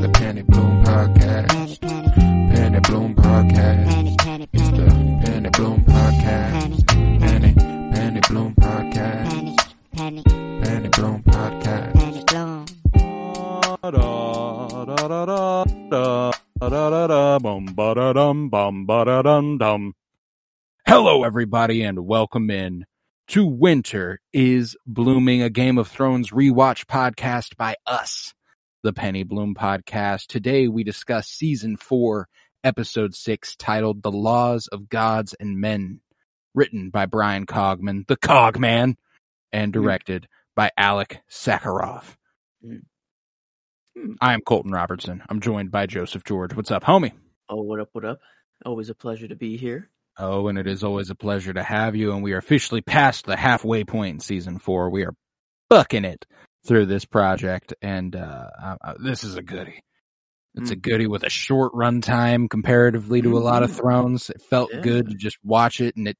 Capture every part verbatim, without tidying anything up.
The Penny Bloom Podcast. Penny Bloom Podcast. It's the Penny Bloom Podcast. Penny, Penny Bloom Podcast. Penny, Penny Bloom Podcast. Penny Bloom. Da da da da da da da bum ba da dum bum ba da dum dum. Hello, everybody, and welcome in to Winter is Blooming, a Game of Thrones rewatch podcast by us, the Penny Bloom Podcast. Today we discuss season four. Episode six, titled The Laws of Gods and Men, written by Brian Cogman, the Cogman, and directed by Alec Sakharov. I am Colton Robertson. I'm joined by Joseph George. What's up, homie? Oh, what up, what up? Always a pleasure to be here. Oh, and it is always a pleasure to have you, and we are officially past the halfway point in season four. We are bucking it through this project, and uh, uh this is a goodie. It's a goodie with a short runtime comparatively to a lot of Thrones. It felt yeah. good to just watch it, and it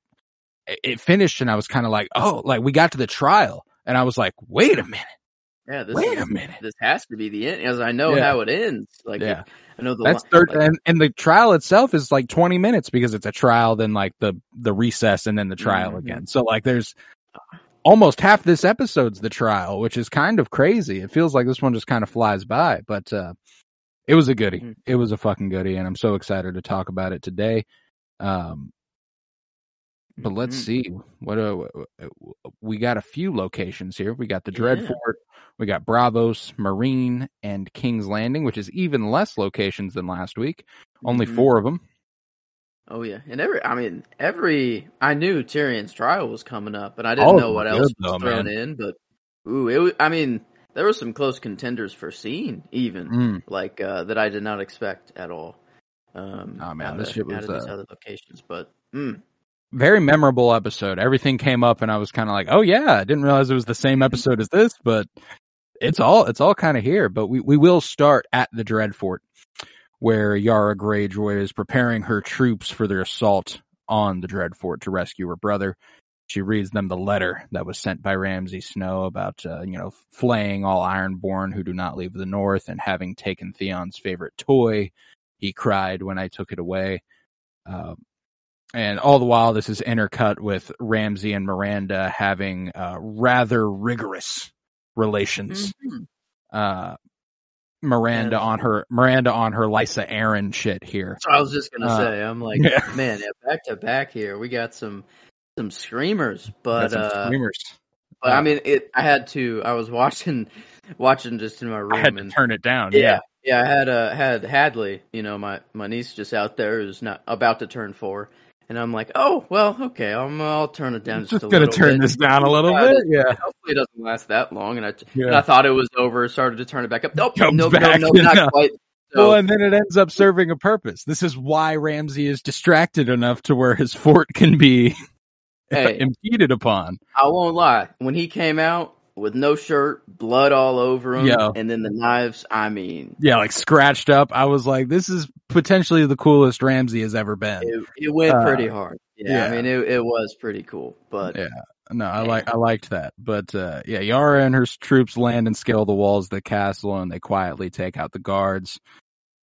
it finished, and I was kind of like, oh, like we got to the trial, and I was like, wait a minute, yeah, this wait is, a minute, this has to be the end, as I know yeah. how it ends. Like, yeah, I know the that's line, third, like, and, and the trial itself is like twenty minutes because it's a trial, then like the the recess, and then the trial mm-hmm. again. So like, there's almost half this episode's the trial, which is kind of crazy. It feels like this one just kind of flies by, but. uh It was a goodie. It was a fucking goodie, and I'm so excited to talk about it today. Um, but let's see. What a, we got a few locations here. We got the Dreadfort, yeah. we got Braavos, Meereen, and King's Landing, which is even less locations than last week. Only mm-hmm. four of them. Oh yeah, and every I mean every I knew Tyrion's trial was coming up, but I didn't oh, know what else was though, thrown man. in. But ooh, it was, I mean. There were some close contenders for scene, even, mm. like, uh, that I did not expect at all. Um, oh, man, this of, shit was... Out of these uh, other locations, but... Mm. Very memorable episode. Everything came up, and I was kind of like, oh, yeah, I didn't realize it was the same episode as this, but it's all it's all kind of here. But we, we will start at the Dreadfort, where Yara Greyjoy is preparing her troops for their assault on the Dreadfort to rescue her brother. She reads them the letter that was sent by Ramsay Snow about, uh, you know, flaying all Ironborn who do not leave the North, and having taken Theon's favorite toy, he cried when I took it away. Uh, and all the while, this is intercut with Ramsay and Miranda having uh, rather rigorous relations. Mm-hmm. Uh, Miranda yeah. on her Miranda on her Lysa Arryn shit here. So I was just gonna uh, say, I'm like, yeah. man, back to back here, we got some. Some screamers, but some uh, screamers. But I mean, it. I had to. I was watching, watching just in my room. I had and, to turn it down. Yeah, yeah. yeah I had uh, had Hadley. You know, my, my niece just out there who's not about to turn four, and I'm like, oh well, okay. I'm I'll turn it down. Just, just a gonna little turn bit. this down a little bit. Yeah. Hopefully, it doesn't last that long. And I yeah. and I thought it was over. Started to turn it back up. Nope. Comes nope. Back, no, no, not no. quite. So, well, and then it ends up serving a purpose. This is why Ramsay is distracted enough to where his fort can be. Hey, impeded upon. I won't lie. When he came out with no shirt, blood all over him, Yo. and then the knives, I mean... Yeah, like scratched up. I was like, this is potentially the coolest Ramsay has ever been. It, it went uh, pretty hard. Yeah, yeah. I mean, it, it was pretty cool. But yeah, no, I, like, I liked that. But uh, yeah, Yara and her troops land and scale the walls of the castle, and they quietly take out the guards.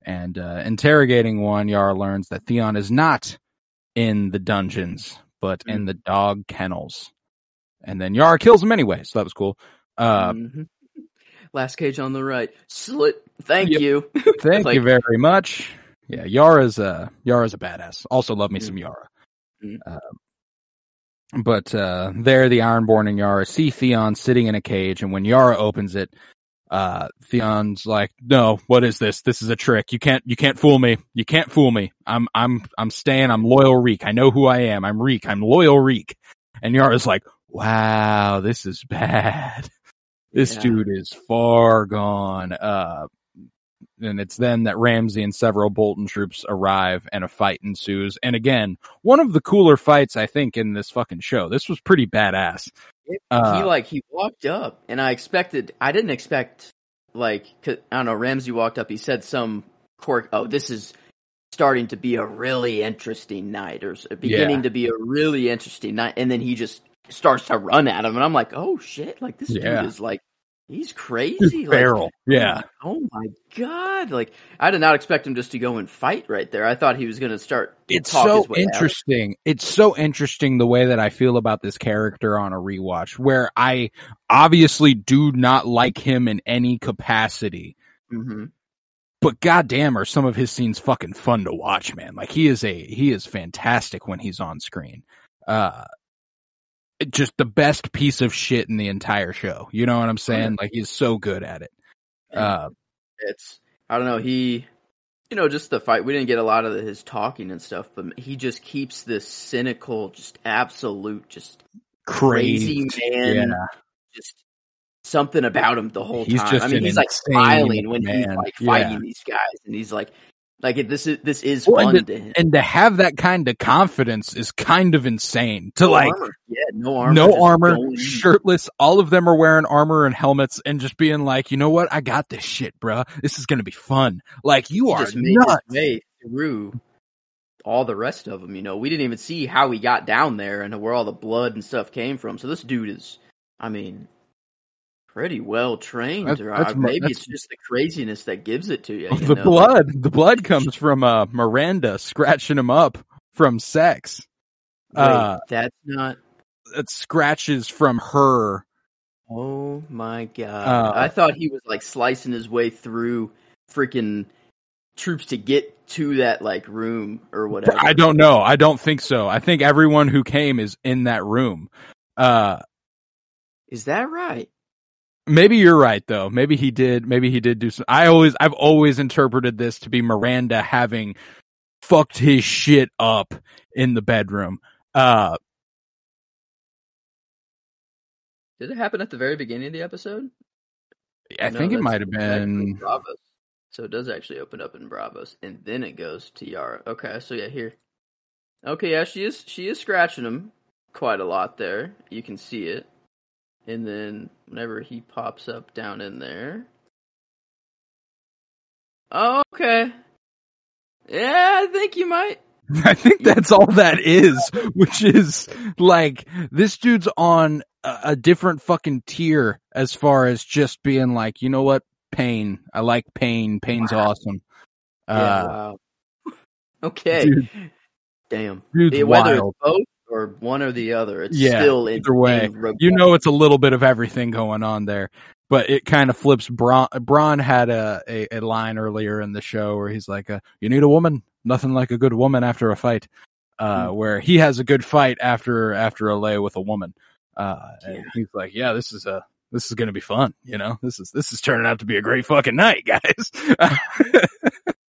And uh, interrogating one, Yara learns that Theon is not in the dungeons, but in the dog kennels. And then Yara kills him anyway, so that was cool. Uh, mm-hmm. Last cage on the right. Slit. Thank yep. you. Thank like, you very much. Yeah, Yara's a, Yara's a badass. Also love me mm-hmm. some Yara. Mm-hmm. Uh, but uh, there, the Ironborn and Yara see Theon sitting in a cage, and when Yara opens it, uh, Theon's like, no, what is this? This is a trick. You can't, you can't fool me. You can't fool me. I'm, I'm, I'm staying. I'm loyal Reek. I know who I am. I'm Reek. I'm loyal Reek. And Yara's like, wow, this is bad. This yeah. dude is far gone. Uh, and it's then that Ramsay and several Bolton troops arrive and a fight ensues. And again, one of the cooler fights, I think, in this fucking show. This was pretty badass. It, uh, he like, he walked up and I expected, I didn't expect like, cause, I don't know, Ramsay walked up, he said some quirk, oh, this is starting to be a really interesting night or beginning yeah. to be a really interesting night. And then he just starts to run at him. And I'm like, oh shit, like this yeah. dude is like, he's crazy. Like, feral. Yeah. Oh my God. Like, I did not expect him just to go and fight right there. I thought he was going to start. It's talk so his way interesting. Out. It's so interesting the way that I feel about this character on a rewatch, where I obviously do not like him in any capacity. Mm-hmm. But goddamn, are some of his scenes fucking fun to watch, man. Like, he is a, he is fantastic when he's on screen. Uh, Just the best piece of shit in the entire show. You know what I'm saying? Like, he's so good at it. Uh, it's, I don't know, he, you know, just the fight. We didn't get a lot of his talking and stuff, but he just keeps this cynical, just absolute, just crazy, crazy man. Yeah. Just something about him the whole he's time. I mean, he's like smiling when man. he's like fighting yeah. these guys, and he's like, Like this is this is well, fun and to, to him. And to have that kind of confidence is kind of insane. To no like armor. Yeah, no armor. No armor, shirtless, all of them are wearing armor and helmets and just being like, you know what, I got this shit, bro. This is gonna be fun. Like you he are just made nuts. His way through all the rest of them, you know. We didn't even see how he got down there and where all the blood and stuff came from. So this dude is I mean pretty well trained. That's, that's, Maybe it's just the craziness that gives it to you. you the know? blood, like, the blood comes from uh, Miranda scratching him up from sex. Wait, uh, that's not. It's scratches from her. Oh my God! Uh, I thought he was like slicing his way through freaking troops to get to that like room or whatever. I don't know. I don't think so. I think everyone who came is in that room. Uh, is that right? Maybe you're right though. Maybe he did. Maybe he did do some. I always, I've always interpreted this to be Miranda having fucked his shit up in the bedroom. Uh, did it happen at the very beginning of the episode? I, I think it might have been. Braavos. So it does actually open up in Braavos, and then it goes to Yara. Okay, so yeah, here. Okay, yeah, she is she is scratching him quite a lot there. You can see it. And then whenever he pops up down in there. Oh, okay. Yeah, I think you might. I think that's all that is, which is like, this dude's on a, a different fucking tier as far as just being like, you know what? Pain. I like pain. Pain's wow. awesome. Yeah, uh, wow. Okay. Dude, damn. Dude's whether wild. It's both. Or one or the other. It's yeah, still either way. You know, it's a little bit of everything going on there, but it kind of flips. Bron, Bron had a, a, a line earlier in the show where he's like, uh, you need a woman, nothing like a good woman after a fight, uh, mm-hmm. where he has a good fight after, after a lay with a woman. Uh, yeah. and he's like, yeah, this is a, this is going to be fun. You know, this is, this is turning out to be a great fucking night, guys.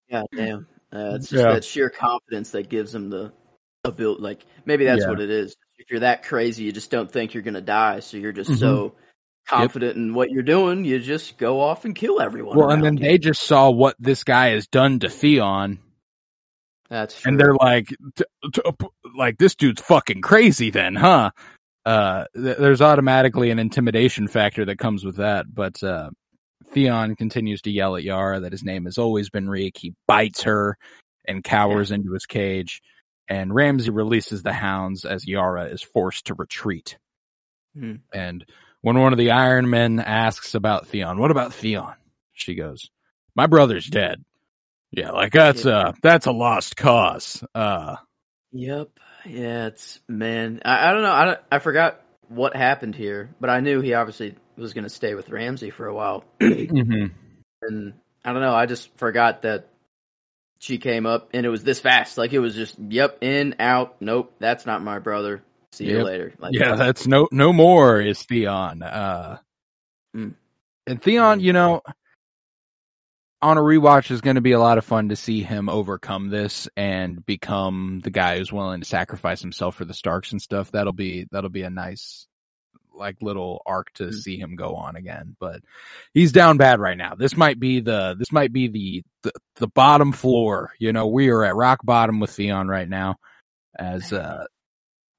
Yeah, damn. Uh, it's just yeah. that sheer confidence that gives him the, A build, like maybe that's yeah. what it is. If you're that crazy, you just don't think you're gonna die, so you're just mm-hmm. so confident yep. in what you're doing, you just go off and kill everyone. Well, and then you. They just saw what this guy has done to Theon. That's true. And they're like, t- t- like this dude's fucking crazy, then, huh? Uh, th- there's automatically an intimidation factor that comes with that, but uh, Theon continues to yell at Yara that his name has always been Reek. He bites her and cowers yeah. into his cage. And Ramsay releases the hounds as Yara is forced to retreat. Hmm. And when one of the Iron Men asks about Theon, what about Theon? She goes, my brother's dead. Yeah, like that's yeah. uh that's a lost cause. Uh, yep. Yeah, it's man. I, I don't know. I don't, I forgot what happened here, but I knew he obviously was going to stay with Ramsay for a while. mm-hmm. And I don't know. I just forgot that. She came up, and it was this fast. Like, it was just, yep, in, out, nope, that's not my brother. See yep. you later. Like, yeah, that's no no more is Theon. Uh, mm. And Theon, you know, on a rewatch is going to be a lot of fun to see him overcome this and become the guy who's willing to sacrifice himself for the Starks and stuff. That'll be, that'll be a nice like little arc to see him go on again, but he's down bad right now. This might be the, this might be the, the, the bottom floor. You know, we are at rock bottom with Theon right now as, uh,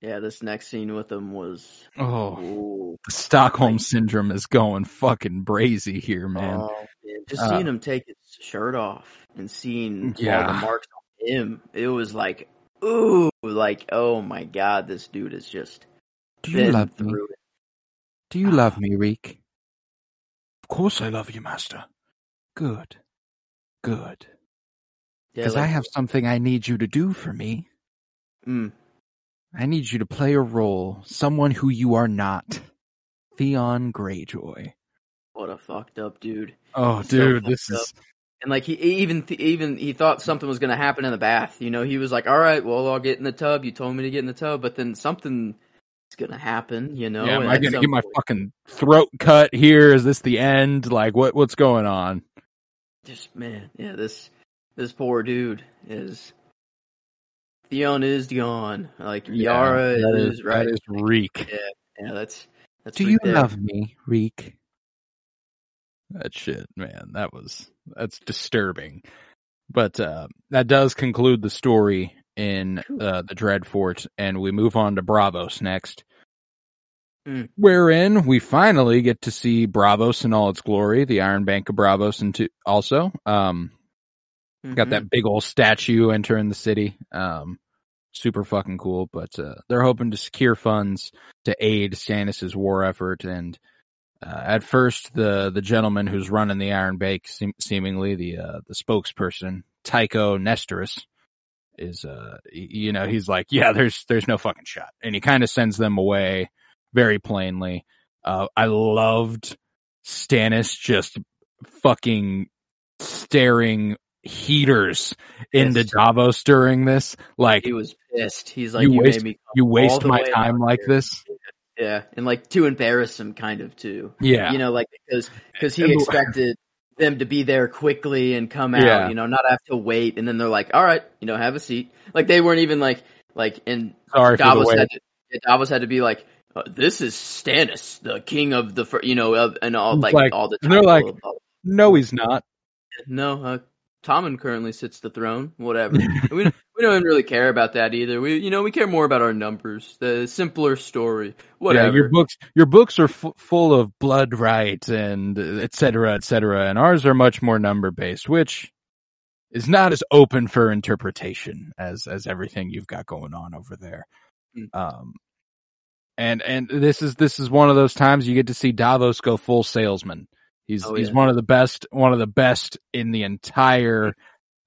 yeah, this next scene with him was... Oh, ooh. The Stockholm like, Syndrome is going fucking brazy here, man. Oh, man. Just uh, seeing him take his shirt off and seeing yeah. all the marks on him, it was like, ooh, like, oh my god, this dude is just... Do you love me? It. Do you love me, Reek? Of course I love you, Master. Good. Good. Because yeah, like, I have something I need you to do for me. Hmm. I need you to play a role, someone who you are not. Theon Greyjoy. What a fucked up dude. Oh, He's dude, so this up. is... And, like, he even th- even he thought something was going to happen in the bath. You know, he was like, all right, well, I'll get in the tub. You told me to get in the tub. But then something is going to happen, you know? Yeah, am I going to get my fucking throat cut here? Is this the end? Like, what what's going on? Just, man, yeah, this this poor dude is... Theon is gone. Like yeah, Yara is, is right. That is Reek. Yeah, yeah, that's that's. Do you bad. love me, Reek? That shit, man. That was that's disturbing. But uh, that does conclude the story in uh, the Dreadfort, and we move on to Braavos next, mm. wherein we finally get to see Braavos in all its glory, the Iron Bank of Braavos, and to, also. Um, Mm-hmm. Got that big old statue entering the city. Um, super fucking cool, but uh, they're hoping to secure funds to aid Stannis' war effort. And uh, at first, the the gentleman who's running the Iron Bank, se- seemingly the uh, the spokesperson, Tycho Nestorus, is uh, you know, he's like, yeah, there's there's no fucking shot, and he kind of sends them away very plainly. Uh, I loved Stannis just fucking staring. Heaters into Davos during this, like he was pissed. He's like, "You, you waste, made me you waste my time like here. this." Yeah, and like to embarrass him, kind of too. Yeah, you know, like because because he expected them to be there quickly and come out, yeah. you know, not have to wait. And then they're like, "All right, you know, have a seat." Like they weren't even like like and Sorry Davos had to, Davos had to be like, oh, "This is Stannis, the king of the fir-, you know," of, and all like, like all the time. They're like, "No, he's not." No. Uh, Tommen currently sits the throne, whatever. we, don't, we don't really care about that either. We, you know, we care more about our numbers, the simpler story, whatever. Yeah, your books, your books are f- full of blood right and et cetera, et cetera. And ours are much more number based, which is not as open for interpretation as, as everything you've got going on over there. Mm. Um, and, and this is, this is one of those times you get to see Davos go full salesman. He's oh, he's yeah. one of the best, one of the best in the entire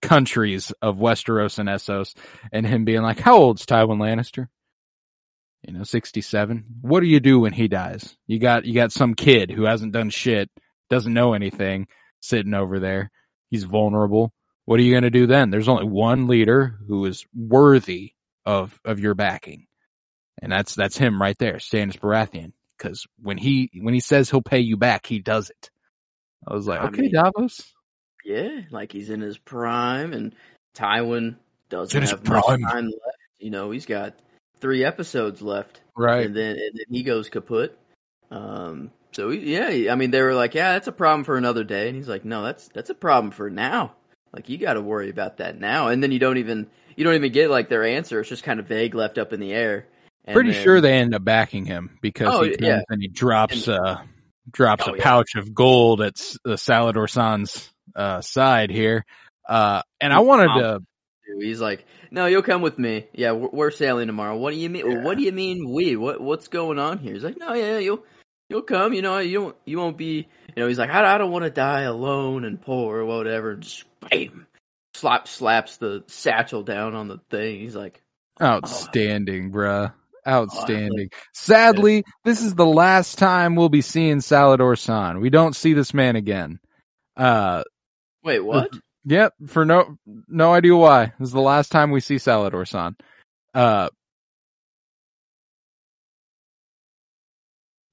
countries of Westeros and Essos, and him being like, "How old's Tywin Lannister? You know, sixty-seven. What do you do when he dies? You got you got some kid who hasn't done shit, doesn't know anything, sitting over there. He's vulnerable. What are you going to do then? There's only one leader who is worthy of of your backing, and that's that's him right there, Stannis Baratheon. Because when he when he says he'll pay you back, he does it." I was like, I okay, mean, Davos. Yeah, like he's in his prime, and Tywin doesn't have much time left. You know, he's got three episodes left, right? And then, and then he goes kaput. Um, so he, yeah, I mean, they were like, yeah, that's a problem for another day, and he's like, no, that's that's a problem for now. Like, you got to worry about that now. And then you don't even you don't even get like their answer. It's just kind of vague, left up in the air. And Pretty then, sure they end up backing him because oh, he comes yeah. and he drops. And, uh, Drops oh, a pouch yeah. of gold at uh, Salladhor Saan's uh, side here. Uh, and I wanted to... He's like, no, you'll come with me. Yeah, we're, we're sailing tomorrow. What do you mean? Yeah. What do you mean we? What What's going on here? He's like, no, yeah, you'll you'll come. You know, you don't, you won't be... You know, he's like, I, I don't want to die alone and poor or whatever. And just bam! Slap, slaps the satchel down on the thing. He's like... Outstanding, oh. bruh. Outstanding. Sadly, this is the last time we'll be seeing Salladhor Saan. We don't see this man again. Uh, Wait, what? Yep, yeah, for no no idea why. This is the last time we see Salladhor Saan. Uh,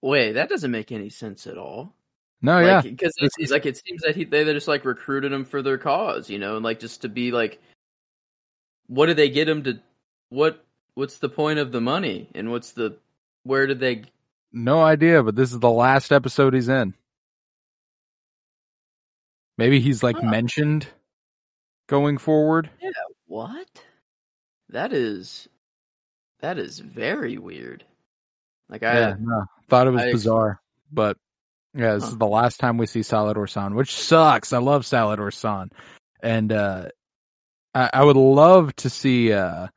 Wait, that doesn't make any sense at all. No, like, yeah. Because it's, it's like, it seems that he, they just like recruited him for their cause, you know, and like just to be like, what do they get him to, what? What's the point of the money? And what's the, where did they No idea, but this is the last episode he's in. Maybe he's like oh. mentioned going forward. Yeah, what? That is that is very weird. Like I yeah, no, thought it was I, bizarre, but yeah, this huh. is the last time we see Salladhor Saan, which sucks. I love Salladhor Saan, and uh, I, I would love to see. Uh,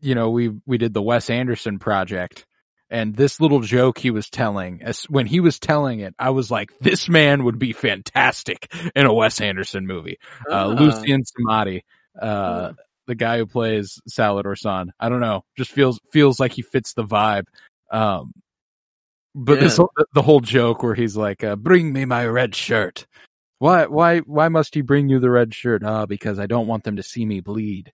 you know, we we did the Wes Anderson project. And this little joke he was telling, as when he was telling it, I was like, this man would be fantastic in a Wes Anderson movie. Uh, uh, Lucien Samadi, uh, uh, the guy who plays Salladhor Saan. I don't know. Just feels, feels like he fits the vibe. Um, but yeah. this, the whole joke where he's like, uh, bring me my red shirt. Why, why, why must he bring you the red shirt? Ah, oh, because I don't want them to see me bleed.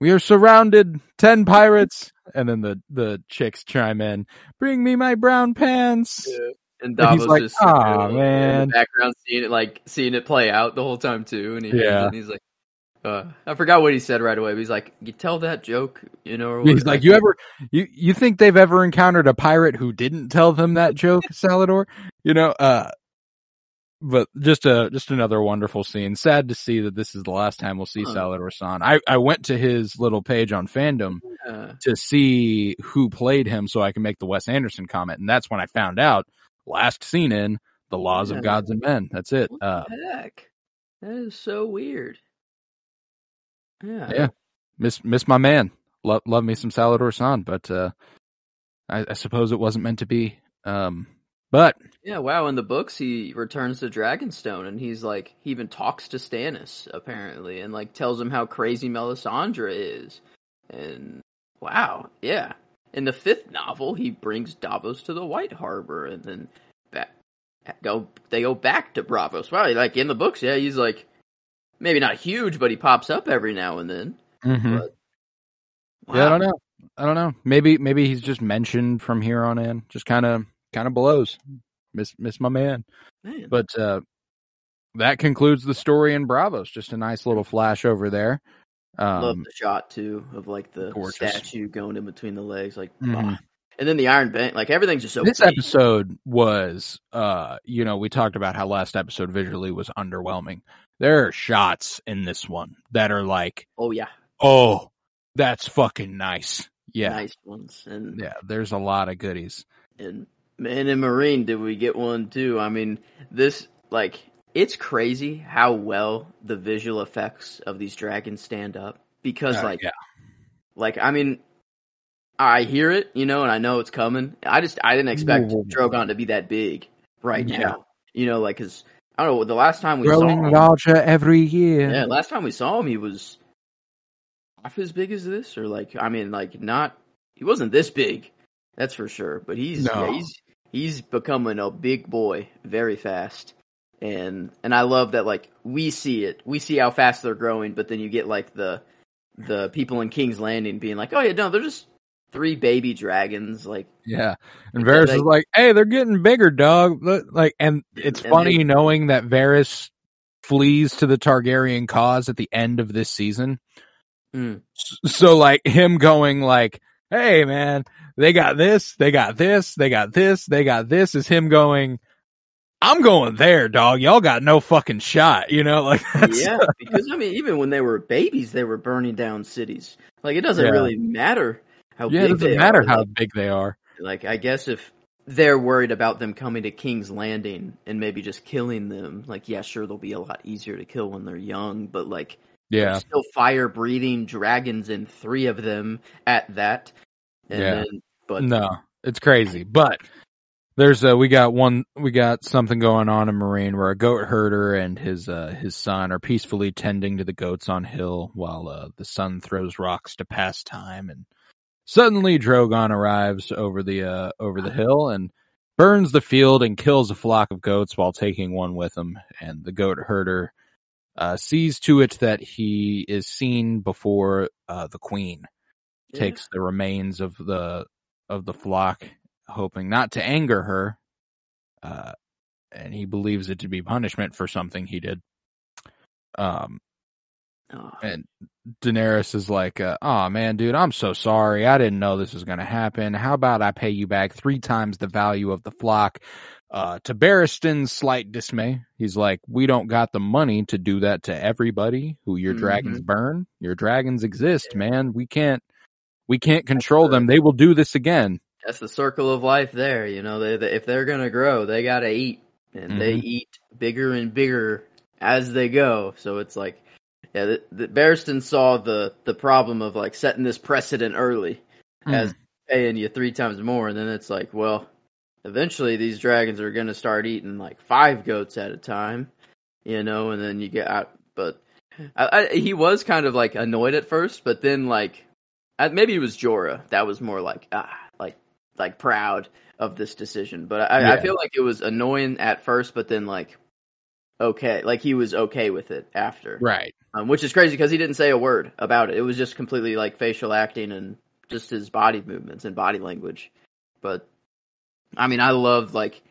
We are surrounded, ten pirates, and then the, the chicks chime in. Bring me my brown pants. Yeah. And Davos and he's like, "Ah, man!" In the background, seeing it like seeing it play out the whole time too. And he yeah. and he's like, uh, "I forgot what he said right away." But he's like, "You tell that joke, you know?" Or he's like, "You ever you you think they've ever encountered a pirate who didn't tell them that joke, Salladhor?" You know, uh, but just a just another wonderful scene. Sad to see that this is the last time we'll see huh. Salladhor Saan. I, I went to his little page on fandom yeah. to see who played him so I can make the Wes Anderson comment, and that's when I found out last seen in The Laws yeah. of Gods and Men. That's it. What uh, the heck? That is so weird. Yeah. Yeah. Miss miss my man. Love love me some Salladhor Saan, but uh I, I suppose it wasn't meant to be. Um But yeah, wow! In the books, he returns to Dragonstone, and he's like, he even talks to Stannis apparently, and like tells him how crazy Melisandre is. And wow, yeah. In the fifth novel, he brings Davos to the White Harbor, and then back go they go back to Braavos. Wow, like in the books, yeah, he's like maybe not huge, but he pops up every now and then. Mm-hmm. But, wow. Yeah, I don't know. I don't know. Maybe maybe he's just mentioned from here on in, just kind of. Kind of blows. Miss miss my man. man. But uh, that concludes the story in Braavos. Just a nice little flash over there. Um, Love the shot, too, of like the gorgeous. statue going in between the legs. like, mm-hmm. ah. And then the Iron Bank. Like, everything's just so This big. episode was, uh, you know, we talked about how last episode visually was underwhelming. There are shots in this one that are like, oh, yeah. Oh, that's fucking nice. Yeah. Nice ones. And yeah, there's a lot of goodies. And Man, and Meereen, did we get one, too? I mean, this, like, it's crazy how well the visual effects of these dragons stand up. Because, uh, like, yeah. like, I mean, I hear it, you know, and I know it's coming. I just, I didn't expect Ooh. Drogon to be that big right yeah. now. You know, like, because, I don't know, the last time we Growing saw him. Growing larger every year. Yeah, last time we saw him, he was half as big as this. Or, like, I mean, like, not, he wasn't this big. That's for sure. But he's, no. yeah, he's. He's becoming a big boy very fast. And and I love that, like, we see it. We see how fast they're growing, but then you get, like, the the people in King's Landing being like, oh, yeah, no, they're just three baby dragons. Like, yeah. And Varys they, is like, hey, they're getting bigger, dog. Like, and it's and funny they, knowing that Varys flees to the Targaryen cause at the end of this season. Mm. So, like, him going, like, hey, man, they got this, they got this, they got this, they got this, is him going, I'm going there, dog. Y'all got no fucking shot, you know? Like, that's... Yeah, because, I mean, even when they were babies, they were burning down cities. Like, it doesn't yeah. really matter how yeah, big they are. Yeah, it doesn't matter are. how like, big they are. Like, I guess if they're worried about them coming to King's Landing and maybe just killing them, like, yeah, sure, they'll be a lot easier to kill when they're young, but, like... Yeah, there's still fire-breathing dragons and three of them at that. And yeah, then, but no, it's crazy. But there's a we got one, we got something going on in Meereen where a goat herder and his uh, his son are peacefully tending to the goats on hill while uh, the sun throws rocks to pass time. And suddenly, Drogon arrives over the uh, over the hill and burns the field and kills a flock of goats while taking one with him. And the goat herder. Uh, sees to it that he is seen before uh, the queen yeah. takes the remains of the of the flock, hoping not to anger her, uh, and he believes it to be punishment for something he did. Um, Oh. And Daenerys is like, uh, oh man, dude, I'm so sorry. I didn't know this was going to happen. How about I pay you back three times the value of the flock? Uh, to Barristan's slight dismay, he's like, we don't got the money to do that to everybody who your mm-hmm. dragons burn. Your dragons exist, yeah. man. We can't, we can't control That's them. Right. They will do this again. That's the circle of life there. You know, they, they, if they're going to grow, they got to eat, and mm-hmm. they eat bigger and bigger as they go. So it's like, yeah, the, the Barristan saw the, the problem of like setting this precedent early mm. as paying you three times more. And then it's like, well, eventually these dragons are going to start eating like five goats at a time, you know, and then you get out. But I, I, he was kind of like annoyed at first, but then like I, maybe it was Jorah that was more like, ah, like, like proud of this decision. But I, yeah. I feel like it was annoying at first, but then like, okay, like he was okay with it after, right? Um, which is crazy because he didn't say a word about it. It was just completely like facial acting and just his body movements and body language. But I mean, I love like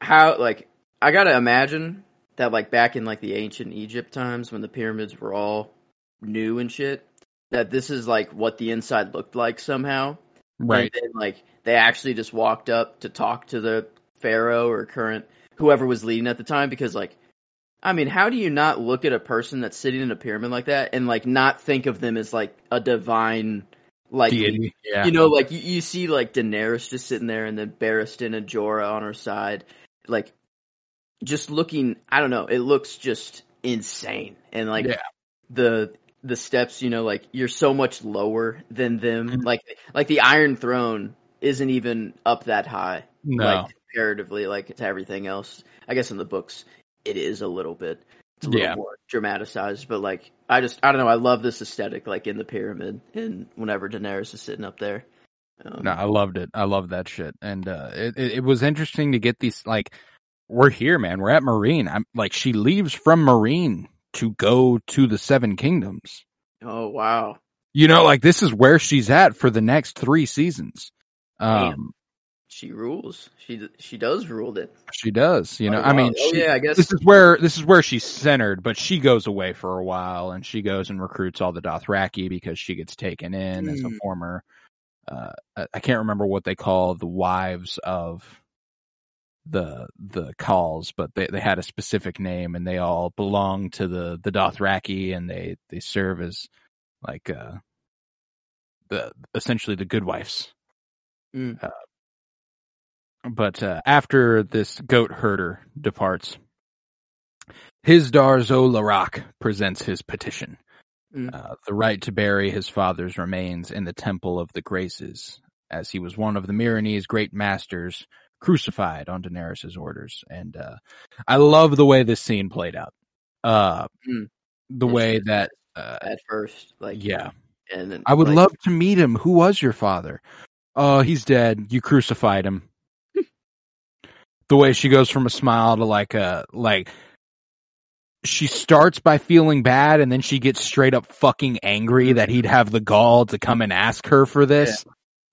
how like I gotta imagine that like back in like the ancient Egypt times when the pyramids were all new and shit, that this is like what the inside looked like somehow, right? And then, like they actually just walked up to talk to the pharaoh or current. Whoever was leading at the time, because like, I mean, how do you not look at a person that's sitting in a pyramid like that and like not think of them as like a divine, like, deity. Yeah. You know, like you, you see like Daenerys just sitting there and then Barristan and Jorah on her side, like just looking, I don't know, it looks just insane. And like yeah. the, the steps, you know, like you're so much lower than them. Mm-hmm. Like, like the Iron Throne isn't even up that high. No. Like, comparatively, like, to everything else. I guess in the books, it is a little bit, it's a little yeah. more dramatized, but, like, I just, I don't know, I love this aesthetic, like, in the pyramid, and whenever Daenerys is sitting up there. Um, no, I loved it. I loved that shit. And uh, it, it was interesting to get these, like, we're here, man, we're at Meereen. I'm like, she leaves from Meereen to go to the Seven Kingdoms. Oh, wow. You know, like, this is where she's at for the next three seasons. Um Damn. She rules. She she does rule it. She does. You know, oh, wow. I mean, she, oh, yeah, I guess this is where this is where she's centered. But she goes away for a while, and she goes and recruits all the Dothraki because she gets taken in mm. as a former. Uh, I can't remember what they call the wives of the the calls, but they, they had a specific name, and they all belong to the the Dothraki, and they they serve as like uh, the essentially the good wives. Mm. Uh, But uh, after this goat herder departs, Hisdar Zo Larak presents his petition. Mm. Uh, the right to bury his father's remains in the Temple of the Graces, as he was one of the Meereenese great masters crucified on Daenerys' orders. And uh, I love the way this scene played out. Uh, mm. The it's way that... Uh, at first. like Yeah. And then, I would like, love to meet him. Who was your father? Oh, he's dead. You crucified him. The way she goes from a smile to like a, like, she starts by feeling bad and then she gets straight up fucking angry that he'd have the gall to come and ask her for this.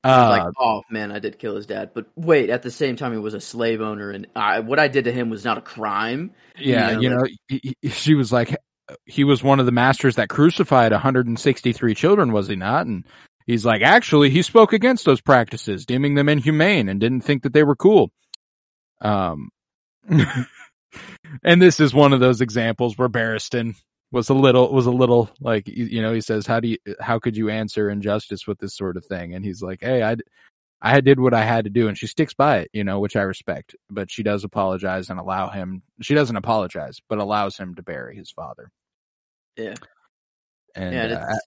Yeah. Uh, like, oh man, I did kill his dad. But wait, at the same time, he was a slave owner and I, what I did to him was not a crime. Yeah. You know, you know like, she was like, he was one of the masters that crucified one hundred sixty-three children, was he not? And he's like, actually, he spoke against those practices, deeming them inhumane and didn't think that they were cool. Um, and this is one of those examples where Barristan was a little, was a little like, you, you know, he says, how do you, how could you answer injustice with this sort of thing? And he's like, hey, I, I did what I had to do. And she sticks by it, you know, which I respect, but she does apologize and allow him, she doesn't apologize, but allows him to bury his father. Yeah. And, yeah, and uh, it's,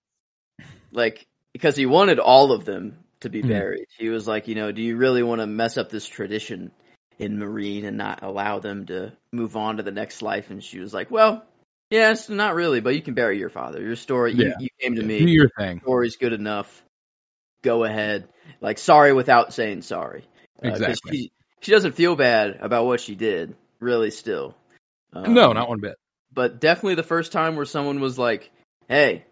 I, like, because he wanted all of them to be buried. Mm-hmm. He was like, you know, do you really want to mess up this tradition in Meereen and not allow them to move on to the next life? And she was like, well, yes, not really, but you can bury your father. Your story, yeah. you, you came to me. Do your thing. Your story's good enough. Go ahead. Like, sorry without saying sorry. Exactly. Uh, she, she doesn't feel bad about what she did, really, still. Um, no, not one bit. But definitely the first time where someone was like, hey,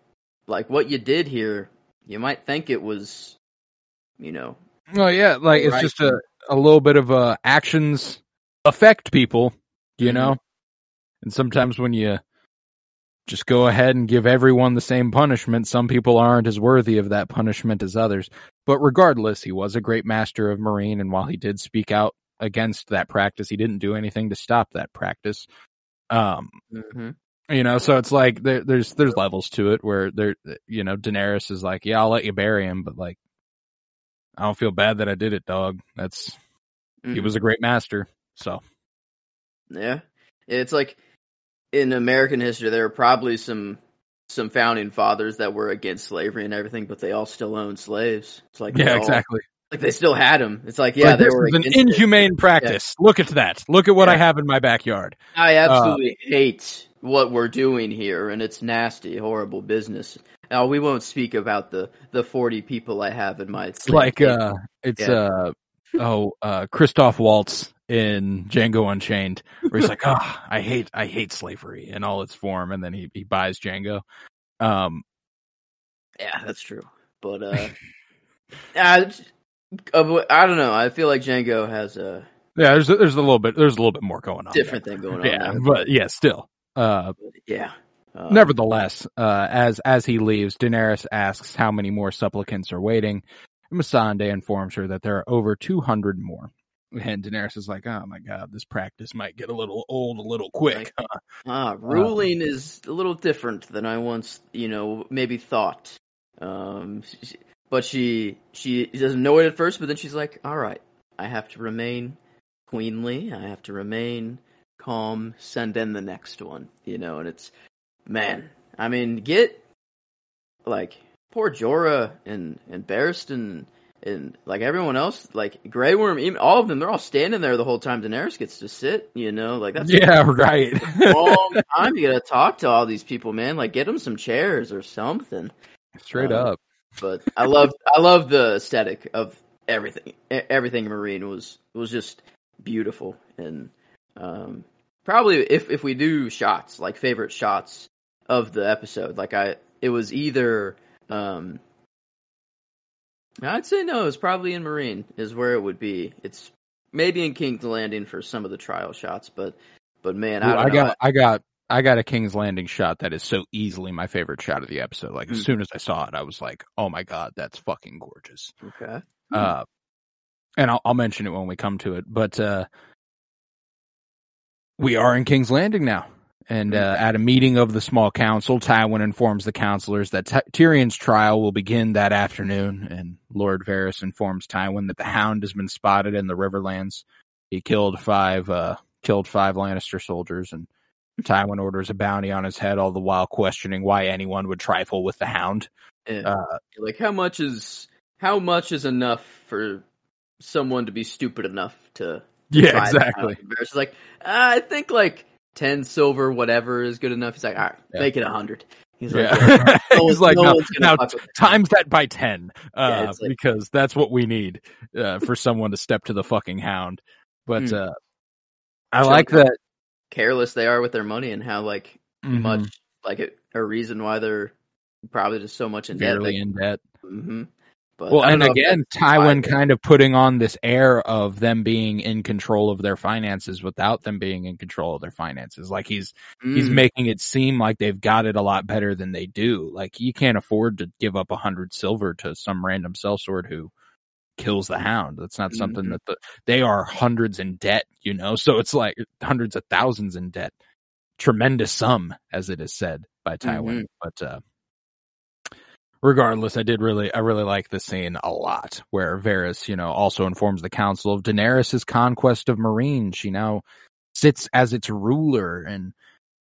like, what you did here, you might think it was, you know. Oh, yeah, like, right. It's just a... a little bit of uh, actions affect people, you know? Mm-hmm. And sometimes when you just go ahead and give everyone the same punishment. Some people aren't as worthy of that punishment as others. But regardless, he was a great master of Meereen, and while he did speak out against that practice, he didn't do anything to stop that practice. Um, mm-hmm. You know, so it's like there, there's there's levels to it where there, you know, Daenerys is like, yeah, I'll let you bury him, but like, I don't feel bad that I did it, dog. That's mm-hmm. He was a great master. So yeah, it's like, in American history, there are probably some some founding fathers that were against slavery and everything, but they all still owned slaves. It's like yeah, all, exactly. Like they still had them. It's like yeah, like, they this were is an inhumane it. practice. Yeah. Look at that. Look at what yeah. I have in my backyard. I absolutely uh, hate what we're doing here, and it's nasty, horrible business. Now we won't speak about the the forty people I have in my. It's like uh, it's yeah. uh oh uh Christoph Waltz in Django Unchained, where he's like, oh, I hate, I hate slavery in all its form. And then he, he buys Django. Um, yeah, that's true. But, uh, I, I don't know. I feel like Django has a, yeah, there's, there's a little bit, there's a little bit more going on. Different there. thing going on. Yeah. There. But yeah, still, uh, yeah. Um, nevertheless, uh, as, as he leaves, Daenerys asks how many more supplicants are waiting. And Missandei informs her that there are over two hundred more. And Daenerys is like, oh my god, this practice might get a little old, a little quick. Like, ah, ruling um, is a little different than I once, you know, maybe thought. Um, she, but she she doesn't know it at first, but then she's like, all right, I have to remain queenly. I have to remain calm. Send in the next one, you know. And it's, man, I mean, get like poor Jorah and and Barristan. And, like, everyone else, like, Grey Worm, even, all of them, they're all standing there the whole time Daenerys gets to sit, you know? Like, that's yeah, right. a long time you gotta talk to all these people, man. Like, get them some chairs or something. Straight um, up. But I love I love the aesthetic of everything. Everything Meereen was was just beautiful. And um, probably if, if we do shots, like, favorite shots of the episode, like, I it was either... Um, I'd say no, it's probably in Meereen is where it would be. It's maybe in King's Landing for some of the trial shots, but but man, I, don't Ooh, I know. got I got I got a King's Landing shot that is so easily my favorite shot of the episode. Like mm. as soon as I saw it, I was like, "Oh my god, that's fucking gorgeous." Okay. Uh mm. and I'll, I'll mention it when we come to it, but uh we are in King's Landing now. And uh, at a meeting of the small council, Tywin informs the councilors that Ty- Tyrion's trial will begin that afternoon, and Lord Varys informs Tywin that the Hound has been spotted in the Riverlands. He killed five uh, killed five Lannister soldiers, and Tywin orders a bounty on his head, all the while questioning why anyone would trifle with the Hound. Yeah. Uh, like, how much is how much is enough for someone to be stupid enough to? Yeah, try exactly. Varys is like, I think like. ten silver, whatever is good enough. He's like, all right, yeah. make it a hundred. He's like, yeah. Yeah, no he's like, no, no now t- times that by ten, uh, yeah, like, because that's what we need uh, for someone to step to the fucking Hound. But mm. uh, I Show like that careless they are with their money and how like mm-hmm. much like a, a reason why they're probably just so much in debt. Like, in debt. Mm-hmm. But well, and again, Tywin kind of putting on this air of them being in control of their finances without them being in control of their finances. Like he's, mm. he's making it seem like they've got it a lot better than they do. Like you can't afford to give up a hundred silver to some random sellsword who kills the Hound. That's not mm-hmm. something that the, they are hundreds in debt, you know? So it's like hundreds of thousands in debt. Tremendous sum, as it is said by Tywin. Mm-hmm. But, uh, regardless, I did really, I really like this scene a lot where Varys, you know, also informs the council of Daenerys' conquest of Meereen. She now sits as its ruler, and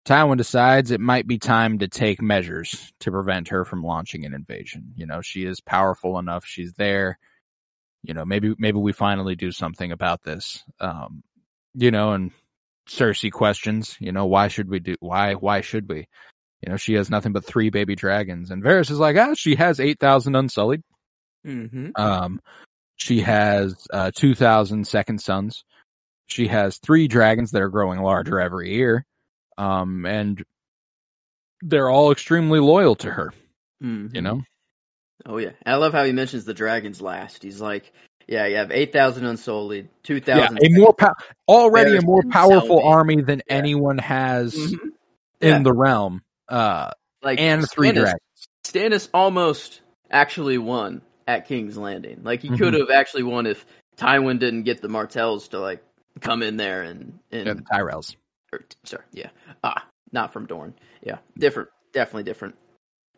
Tywin decides it might be time to take measures to prevent her from launching an invasion. You know, she is powerful enough. She's there. You know, maybe, maybe we finally do something about this. Um, you know, and Cersei questions, you know, why should we do, why, why should we? You know, she has nothing but three baby dragons. And Varys is like, ah, she has eight thousand Unsullied. Mm-hmm. Um, she has uh, two thousand Second Sons. She has three dragons that are growing larger every year. Um, and they're all extremely loyal to her, mm-hmm. you know? Oh, yeah. I love how he mentions the dragons last. He's like... Yeah, you have eight thousand Unsullied, two thousand... Yeah, a more po- already Varys a more powerful army than yeah. anyone has mm-hmm. in yeah. the realm. Uh, like and three Stannis, dragons. Stannis almost actually won at King's Landing. Like he mm-hmm. could have actually won if Tywin didn't get the Martells to like come in there and, and yeah, the Tyrells. Or, sorry, yeah, ah, not from Dorne. Yeah, different, definitely different.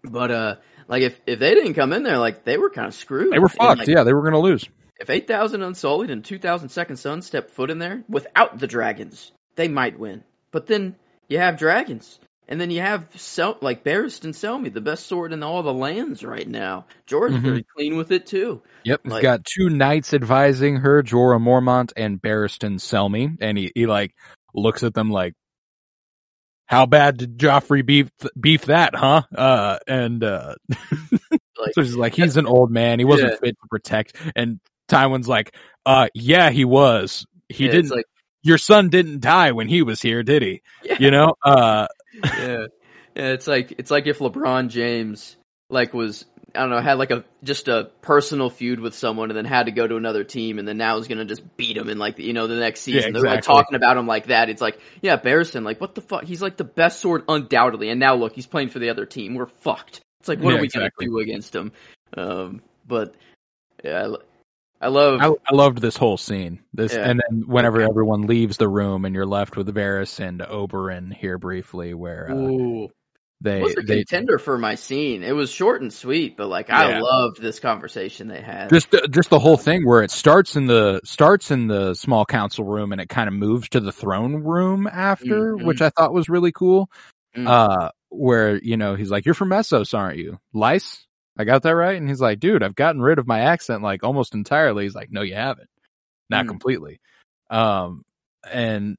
But uh, like if if they didn't come in there, like they were kind of screwed. They were fucked. Like, yeah, they were going to lose. If eight thousand Unsullied and two thousand Second Son step foot in there without the dragons, they might win. But then you have dragons. And then you have, Sel- like, Barristan Selmy, the best sword in all the lands right now. Jorah's mm-hmm. pretty clean with it, too. Yep, like, he's got two knights advising her, Jorah Mormont and Barristan Selmy. And he, he like, looks at them like, how bad did Joffrey beef, beef that, huh? Uh, and uh, like, so he's like, he's an old man. He wasn't yeah. fit to protect. And Tywin's like, uh, yeah, he was. He yeah, didn't. Like, your son didn't die when he was here, did he? Yeah. You know? Uh, yeah. yeah, it's like it's like if LeBron James like was I don't know had like a just a personal feud with someone and then had to go to another team and then now is gonna just beat him in like the, you know the next season. Yeah, exactly. They're like talking about him like that. It's like yeah, Barristan, like what the fuck? He's like the best sword undoubtedly, and now look, he's playing for the other team. We're fucked. It's like what yeah, are we exactly. gonna do against him? Um, but yeah. I love. I, I loved this whole scene. This, yeah. and then whenever okay. everyone leaves the room, and you're left with Varys and Oberyn here briefly, where uh, Ooh. they it was a they, contender for my scene. It was short and sweet, but like yeah. I loved this conversation they had. Just, uh, just the whole thing where it starts in the starts in the small council room, and it kind of moves to the throne room after, mm-hmm. which I thought was really cool. Mm-hmm. Uh, where you know he's like, "You're from Essos, aren't you, Lyce?" I got that right? And he's like, dude, I've gotten rid of my accent like almost entirely. He's like, no, you haven't. Not mm. completely. Um, and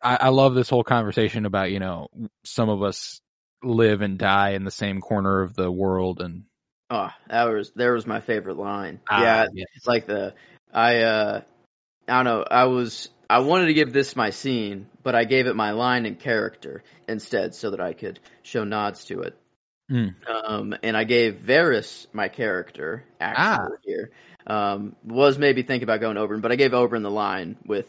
I, I love this whole conversation about, you know, some of us live and die in the same corner of the world. And oh, that was, there was my favorite line. Ah, yeah. Yes. It's like the, I, uh, I don't know. I was, I wanted to give this my scene, but I gave it my line and character instead so that I could show nods to it. Mm. Um, and I gave Varys my character actually ah. here. Um, was maybe thinking about going Oberyn, but I gave Oberyn the line with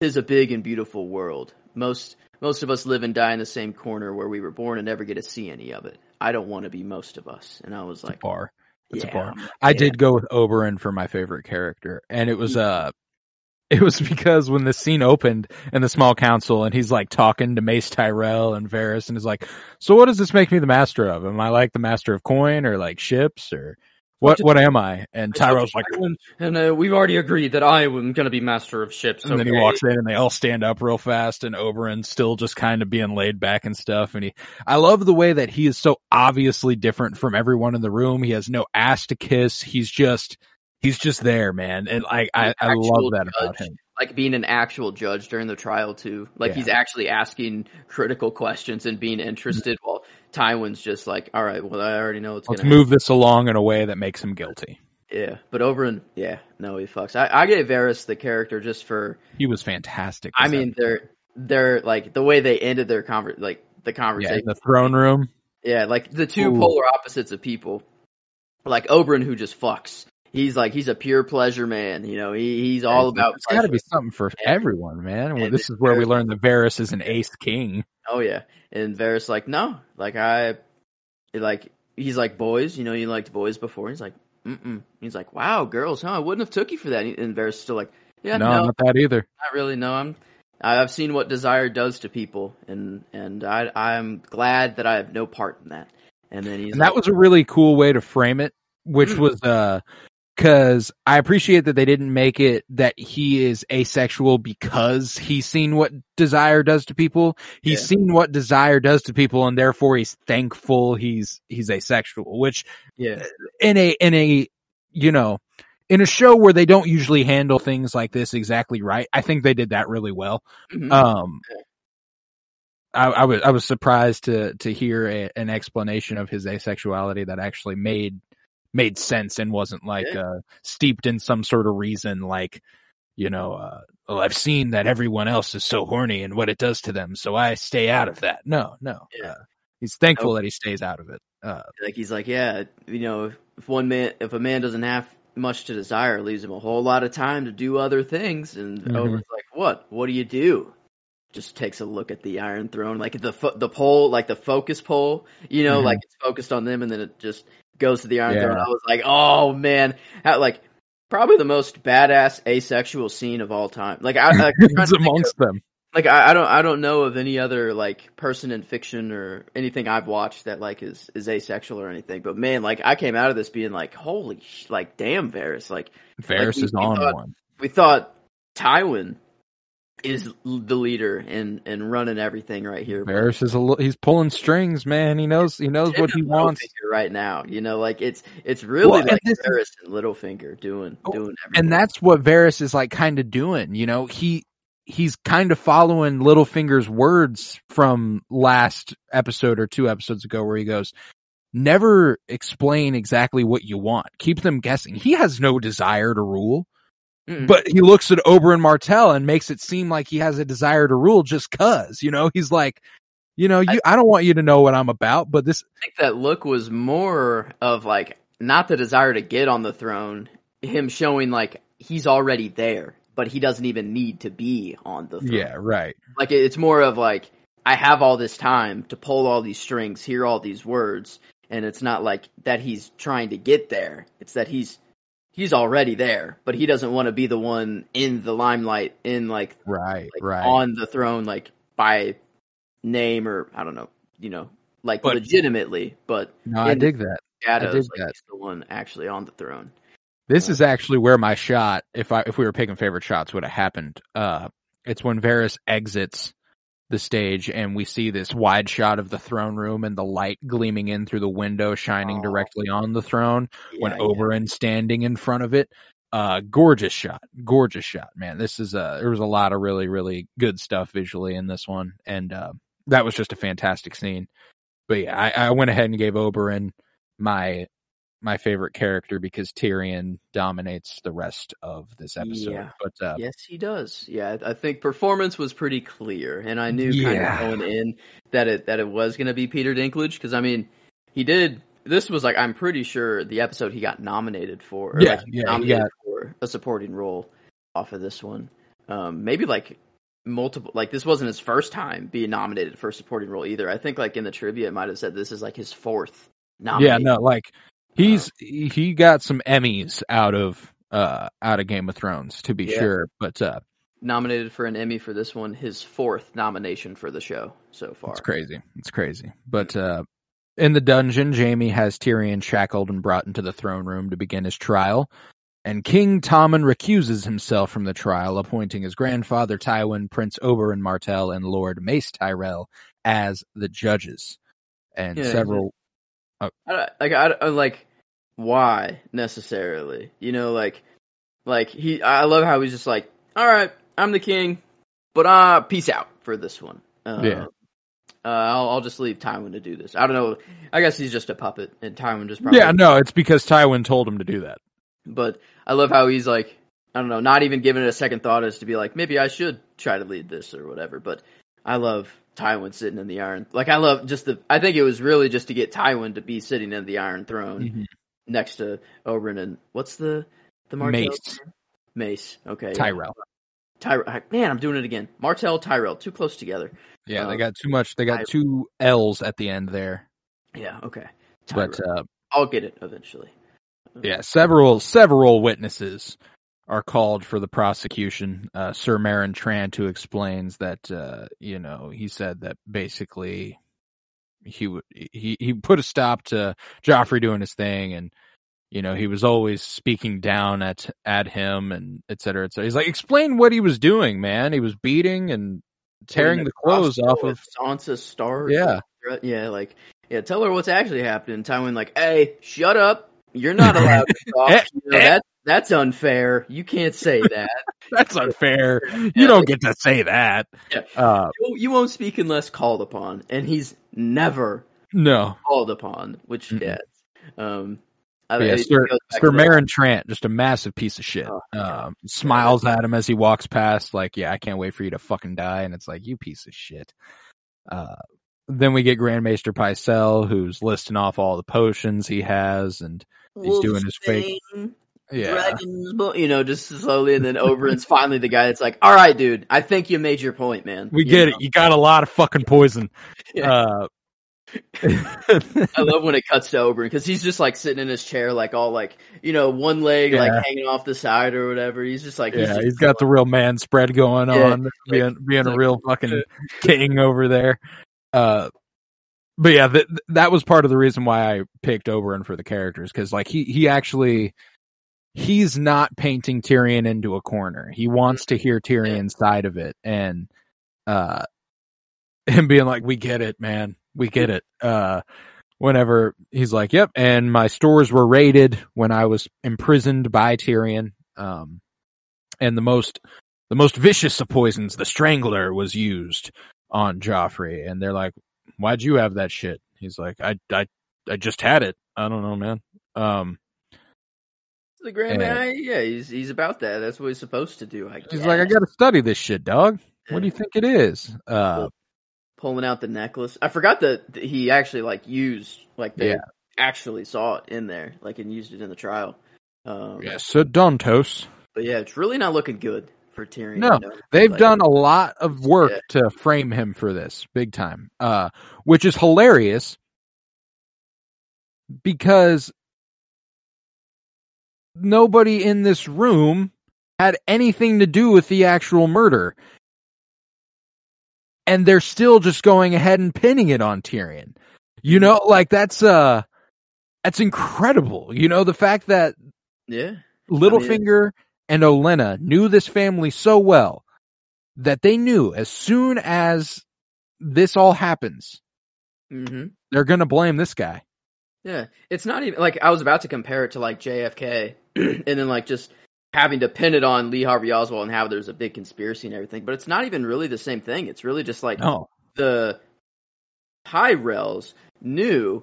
"'Tis a big and beautiful world. Most most of us live and die in the same corner where we were born and never get to see any of it. I don't want to be most of us." And I was it's like, a "Bar, it's yeah, a bar." I yeah. did go with Oberyn for my favorite character, and it was uh it was because when the scene opened in the small council and he's like talking to Mace Tyrell and Varys and is like, so what does this make me the master of? Am I like the master of coin or like ships or what, what am I? And Tyrell's like, and uh, we've already agreed that I am going to be master of ships. And okay. then he walks in and they all stand up real fast and Oberyn's still just kind of being laid back and stuff. And he, I love the way that he is so obviously different from everyone in the room. He has no ass to kiss. He's just, He's just there, man, and I I, I love that judge, about him. Like being an actual judge during the trial too. Like yeah. he's actually asking critical questions and being interested, mm-hmm. while Tywin's just like, "All right, well, I already know it's going to move happen. This along in a way that makes him guilty." Yeah, but Oberyn, yeah, no, he fucks. I, I gave Varys the character just for he was fantastic. I mean, they're they're like the way they ended their conver like the conversation yeah, in the throne room. Yeah, like the two Ooh. polar opposites of people, like Oberyn who just fucks. He's like, he's a pure pleasure man, you know, he, he's all about It's pleasure. Gotta be something for and, everyone, man. Well, this is where Varys, we learn that Varys is an ace king. Oh yeah. And Varys like, no, like I, like, he's like, boys, you know, you liked boys before. He's like, mm-mm. He's like, wow, girls, huh? I wouldn't have took you for that. And Varys is still like, yeah, no, no, not that either. Not really. No, I'm, I've seen what desire does to people. And, and I, I'm glad that I have no part in that. And then he's, and like, that was a really cool way to frame it, which was, uh, because I appreciate that they didn't make it that he is asexual because he's seen what desire does to people. He's yeah. seen what desire does to people, and therefore he's thankful he's he's asexual. Which, yeah, in a in a you know in a show where they don't usually handle things like this exactly right, I think they did that really well. Mm-hmm. Um, I, I was I was surprised to to hear a, an explanation of his asexuality that actually made. made sense and wasn't like, yeah. uh, steeped in some sort of reason. Like, you know, uh, well, I've seen that everyone else is so horny and what it does to them. So I stay out of that. No, no. Yeah. Uh, he's thankful that he stays out of it. Uh, like he's like, yeah, you know, if, if one man, if a man doesn't have much to desire, it leaves him a whole lot of time to do other things. And mm-hmm. Oberyn's like, what, what do you do? just takes a look at the Iron Throne, like the fo- the poll, like the focus poll, you know, mm-hmm. like it's focused on them, and then it just goes to the Iron yeah. Throne. I was like, oh man, how, like probably the most badass asexual scene of all time. Like, I, like it's amongst of, them. Like I, I don't, I don't know of any other like person in fiction or anything I've watched that like is is asexual or anything. But man, like I came out of this being like, holy, sh- like damn, Varys, like Varys like, we, is we on thought, one. We thought Tywin is the leader and and running everything right here. Varys is a little, he's pulling strings, man. He knows he knows what he wants right now. You know, like it's it's really well, like and Varys is, and Littlefinger doing oh, doing everything. And that's what Varys is like kind of doing. You know, he he's kind of following Littlefinger's words from last episode or two episodes ago, where he goes, "Never explain exactly what you want. Keep them guessing." He has no desire to rule. Mm-mm. But he looks at Oberyn Martell and makes it seem like he has a desire to rule just cause, you know, he's like, you know, you, I, I don't want you to know what I'm about, but this. I think that look was more of like, not the desire to get on the throne, him showing like he's already there, but he doesn't even need to be on the throne. Yeah, right. Like it's more of like, I have all this time to pull all these strings, hear all these words. And it's not like that he's trying to get there. It's that he's, He's already there, but he doesn't want to be the one in the limelight, in like, right, like right. on the throne, like by name or I don't know, you know, like but, legitimately. But no, I dig that. Shadows, I dig like, that. He's the one actually on the throne. This uh, is actually where my shot, if I if we were picking favorite shots, would have happened. Uh, it's when Varys exits the stage and we see this wide shot of the throne room and the light gleaming in through the window shining oh. directly on the throne yeah, when Oberyn yeah. standing in front of it. Uh, gorgeous shot. Gorgeous shot, man. This is a, there was a lot of really, really good stuff visually in this one. And uh, that was just a fantastic scene. But yeah, I, I went ahead and gave Oberyn my, my favorite character because Tyrion dominates the rest of this episode. Yeah. But uh, yes, he does. Yeah, I think performance was pretty clear, and I knew yeah. kind of going in that it that it was going to be Peter Dinklage because I mean, he did. This was like I'm pretty sure the episode he got nominated for. Or yeah, like yeah, nominated got, for a supporting role off of this one. Um, maybe like multiple. Like this wasn't his first time being nominated for a supporting role either. I think like in the trivia it might have said this is like his fourth nomination. Yeah, no, like. He's he got some Emmys out of uh out of Game of Thrones to be yeah. sure, but uh, nominated for an Emmy for this one, his fourth nomination for the show so far. It's crazy, it's crazy. But uh, in the dungeon, Jaime has Tyrion shackled and brought into the throne room to begin his trial, and King Tommen recuses himself from the trial, appointing his grandfather Tywin, Prince Oberyn Martell, and Lord Mace Tyrell as the judges, and yeah, several. Yeah. Oh. I, like I, I like why necessarily, you know, like like he I love how he's just like, all right, I'm the king, but uh peace out for this one. Uh, yeah, uh, I'll I'll just leave Tywin to do this. I don't know. I guess he's just a puppet, and Tywin just probably yeah. No, it's because Tywin told him to do that. But I love how he's like, I don't know, not even giving it a second thought as to be like, maybe I should try to lead this or whatever. But I love Tywin sitting in the Iron... Like, I love just the... I think it was really just to get Tywin to be sitting in the Iron Throne mm-hmm. next to Oberyn and... What's the... the Martell? Mace. Mace. Okay. Tyrell. Tyrell. Man, I'm doing it again. Martell, Tyrell. Too close together. Yeah, um, they got too much... They got Tyrell. Two L's at the end there. Yeah, okay. Tyrell. But uh, I'll get it eventually. Yeah, several, several witnesses are called for the prosecution. Uh, Sir Meryn Trant, who explains that, uh, you know, he said that basically he would, he, he put a stop to Joffrey doing his thing. And, you know, he was always speaking down at, at him and et cetera, et cetera. He's like, explain what he was doing, man. He was beating and tearing the, the clothes off of Sansa Stark. Yeah. Yeah. Like, yeah, tell her what's actually happening. Tywin, like, hey, shut up. You're not allowed to talk. You know, that's, That's unfair. You can't say that. That's unfair. You don't get to say that. Yeah. Uh, you, you won't speak unless called upon, and he's never no called upon, which mm-hmm. yeah. Um, I mean, yeah, Sir, Sir Meryn Trant, just a massive piece of shit. Oh, yeah. Um, smiles yeah. at him as he walks past, like, yeah, I can't wait for you to fucking die, and it's like, you piece of shit. Uh, then we get Grandmaster Pycelle, who's listing off all the potions he has, and he's Wolf doing his thing. fake... yeah. dragons, you know, just slowly, and then Oberyn's finally the guy that's like, all right, dude, I think you made your point, man. We you get know? it. You got a lot of fucking poison. Yeah. Uh, I love when it cuts to Oberyn, because he's just like sitting in his chair, like all like, you know, one leg yeah. like hanging off the side or whatever. He's just like, he's yeah, just he's got the real man spread going yeah. on, being like, being like, a real fucking king over there. Uh, But yeah, th- that was part of the reason why I picked Oberyn for the characters, because like he, he actually, he's not painting Tyrion into a corner. He wants to hear Tyrion's side of it, and uh, him being like, "We get it, man, we get it." Uh, whenever he's like, "Yep," and my stores were raided when I was imprisoned by Tyrion, um, and the most the most vicious of poisons, the Strangler, was used on Joffrey, and they're like, "Why'd you have that shit?" He's like, I, I, I just had it. I don't know, man. Um, the grand man, yeah, he's he's about that. That's what he's supposed to do. I guess. He's like, I got to study this shit, dog. What do you think it is? Uh, Pulling out the necklace. I forgot that he actually like used like they yeah. actually saw it in there, like and used it in the trial. Um, yeah, Sedantos. But yeah, it's really not looking good for Tyrion. No, you know, they've like, done a lot of work yeah. to frame him for this big time, uh, which is hilarious because nobody in this room had anything to do with the actual murder. And they're still just going ahead and pinning it on Tyrion. You know, like that's, uh, that's incredible. You know, the fact that yeah, Littlefinger I mean, and Olenna knew this family so well that they knew as soon as this all happens, mm-hmm. they're going to blame this guy. Yeah. It's not even like I was about to compare it to like J F K and then like just having to pin it on Lee Harvey Oswald and how there's a big conspiracy and everything, but it's not even really the same thing. It's really just like no. the Tyrells knew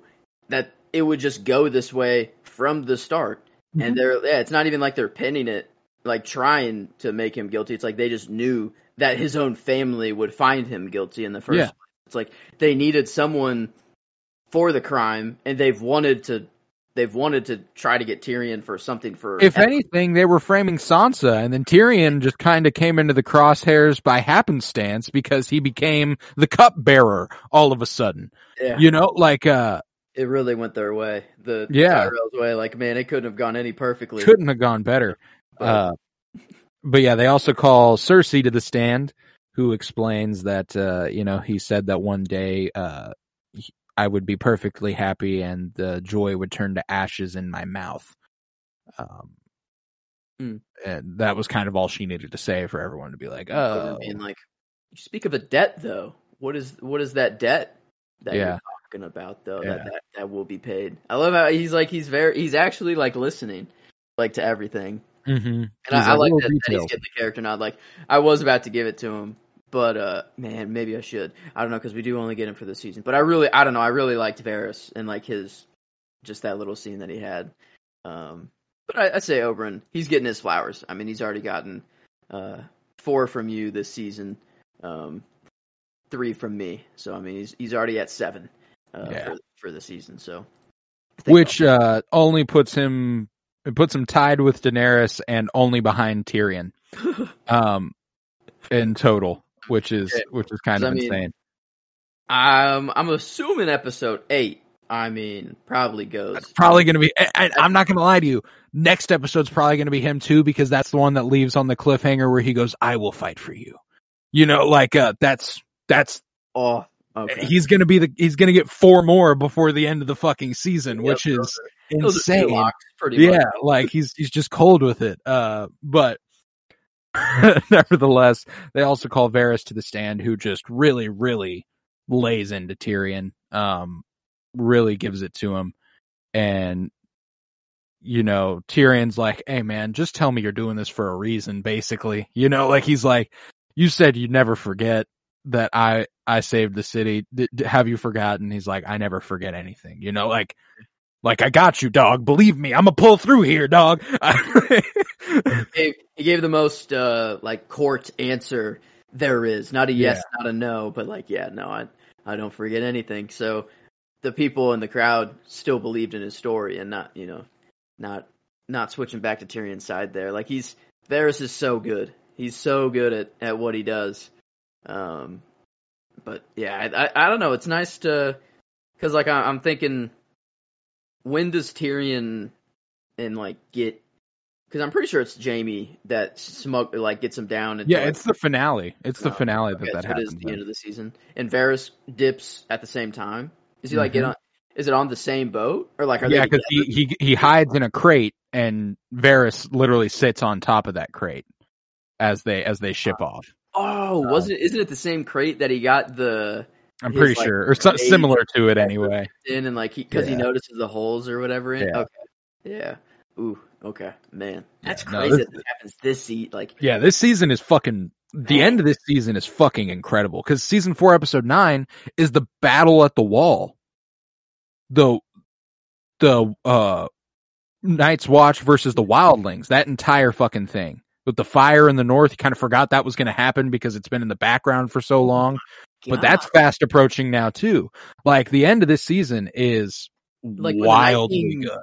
that it would just go this way from the start. Mm-hmm. And they're, yeah, it's not even like they're pinning it. Like trying to make him guilty. It's like they just knew that his own family would find him guilty in the first yeah. place. It's like they needed someone for the crime, and they've wanted to they've wanted to try to get Tyrion for something for if everything. Anything, they were framing Sansa, and then Tyrion just kind of came into the crosshairs by happenstance because he became the cupbearer all of a sudden. Yeah. You know, like uh it really went their way. The yeah. Tyrell's way. Like, man, it couldn't have gone any perfectly. Couldn't have gone better. Uh, but yeah, they also call Cersei to the stand, who explains that, uh, you know, he said that one day, uh, he, I would be perfectly happy and the joy would turn to ashes in my mouth. Um, mm. and that was kind of all she needed to say for everyone to be like, oh, I mean, like, you speak of a debt though. What is, what is that debt that yeah. you're talking about though? Yeah. That, that, that will be paid. I love how he's like, he's very, he's actually like listening like to everything. Mm-hmm. And I, I like that, that he's getting the character nod. Like I was about to give it to him, but uh, man, maybe I should. I don't know because we do only get him for this season. But I really, I don't know. I really liked Varys and like his just that little scene that he had. Um, but I, I say Oberyn, he's getting his flowers. I mean, he's already gotten uh, four from you this season, um, three from me. So I mean, he's he's already at seven uh, yeah. for, for the season. So which uh, only puts him. It puts him tied with Daenerys and only behind Tyrion, um, in total, which is yeah. which is kind of I mean, insane. I'm I'm assuming episode eight. I mean, probably goes. That's probably going to be. I, I'm not going to lie to you. Next episode's probably going to be him too, because that's the one that leaves on the cliffhanger where he goes, "I will fight for you." You know, like uh, that's that's. Oh, okay. He's going to be the. He's going to get four more before the end of the fucking season, yep, which is. Perfect. Insane. Locks, yeah, much. Like he's he's just cold with it. Uh, but nevertheless, they also call Varys to the stand, who just really, really lays into Tyrion. Um, really gives it to him, and you know Tyrion's like, "Hey, man, just tell me you're doing this for a reason." Basically, you know, like he's like, "You said you'd never forget that I I saved the city. D- have you forgotten?" He's like, "I never forget anything." You know, like. Like, I got you, dog. Believe me, I'm gonna pull through here, dog. He gave the most, uh, like, court answer there is. Not a yes, yeah. not a no, but like, yeah, no, I, I don't forget anything. So the people in the crowd still believed in his story and not, you know, not not switching back to Tyrion's side there. Like, he's Varys is so good. He's so good at, at what he does. Um, but yeah, I, I, I don't know. It's nice to, because like I, I'm thinking, when does Tyrion and like get? Because I'm pretty sure it's Jaime that smug like gets him down. And yeah, it's the finale. It's the finale that that happens. It is the end of the season, and Varys dips at the same time. Is he like get on? Is it on the same boat, or like are yeah? Because he, he he hides in a crate, and Varys literally sits on top of that crate as they as they ship off. Oh, um, wasn't isn't it the same crate that he got the? I'm his, pretty like, sure, or something similar to it anyway. In and like he because yeah. he notices the holes or whatever in. Yeah. Okay. Yeah. Ooh. Okay, man, that's yeah, crazy no, this, that this happens this season. Like, yeah, this season is fucking. The man. End of this season is fucking incredible because season four, episode nine, is the battle at the wall. The, the uh, Night's Watch versus the Wildlings. That entire fucking thing with the fire in the north. You kind of forgot that was going to happen because it's been in the background for so long. God. But that's fast approaching now too. Like the end of this season is like, wildly good.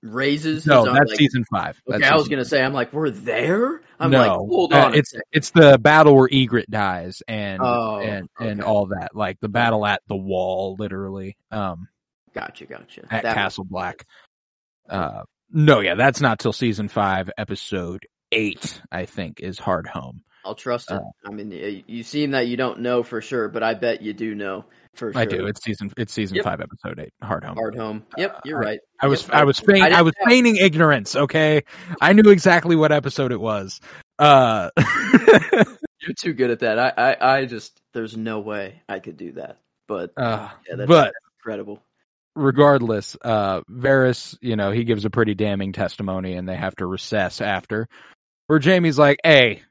Raises no his own, that's like, season five that's okay season I was gonna say I'm like we're there I'm no, like hold on uh, it's it's the battle where Ygritte dies and oh, and okay. and all that like the battle at the wall literally um gotcha gotcha at that Castle was- Black uh no yeah that's not till season five episode eight I think is Hard Home. I'll trust it. Uh, I mean, you seem that you don't know for sure, but I bet you do know for sure. I do. It's season. It's season yep. five, episode eight. Hard Home. Hard Home. Yep, you're uh, right. I, I was. Yep. I was. Feign, I, I was feigning ignorance. Okay, I knew exactly what episode it was. Uh, you're too good at that. I, I, I. just. There's no way I could do that. But. Uh, yeah, that's, but that's incredible. Regardless, uh, Varys, you know, he gives a pretty damning testimony, and they have to recess after. Where Jaime's like, "Hey,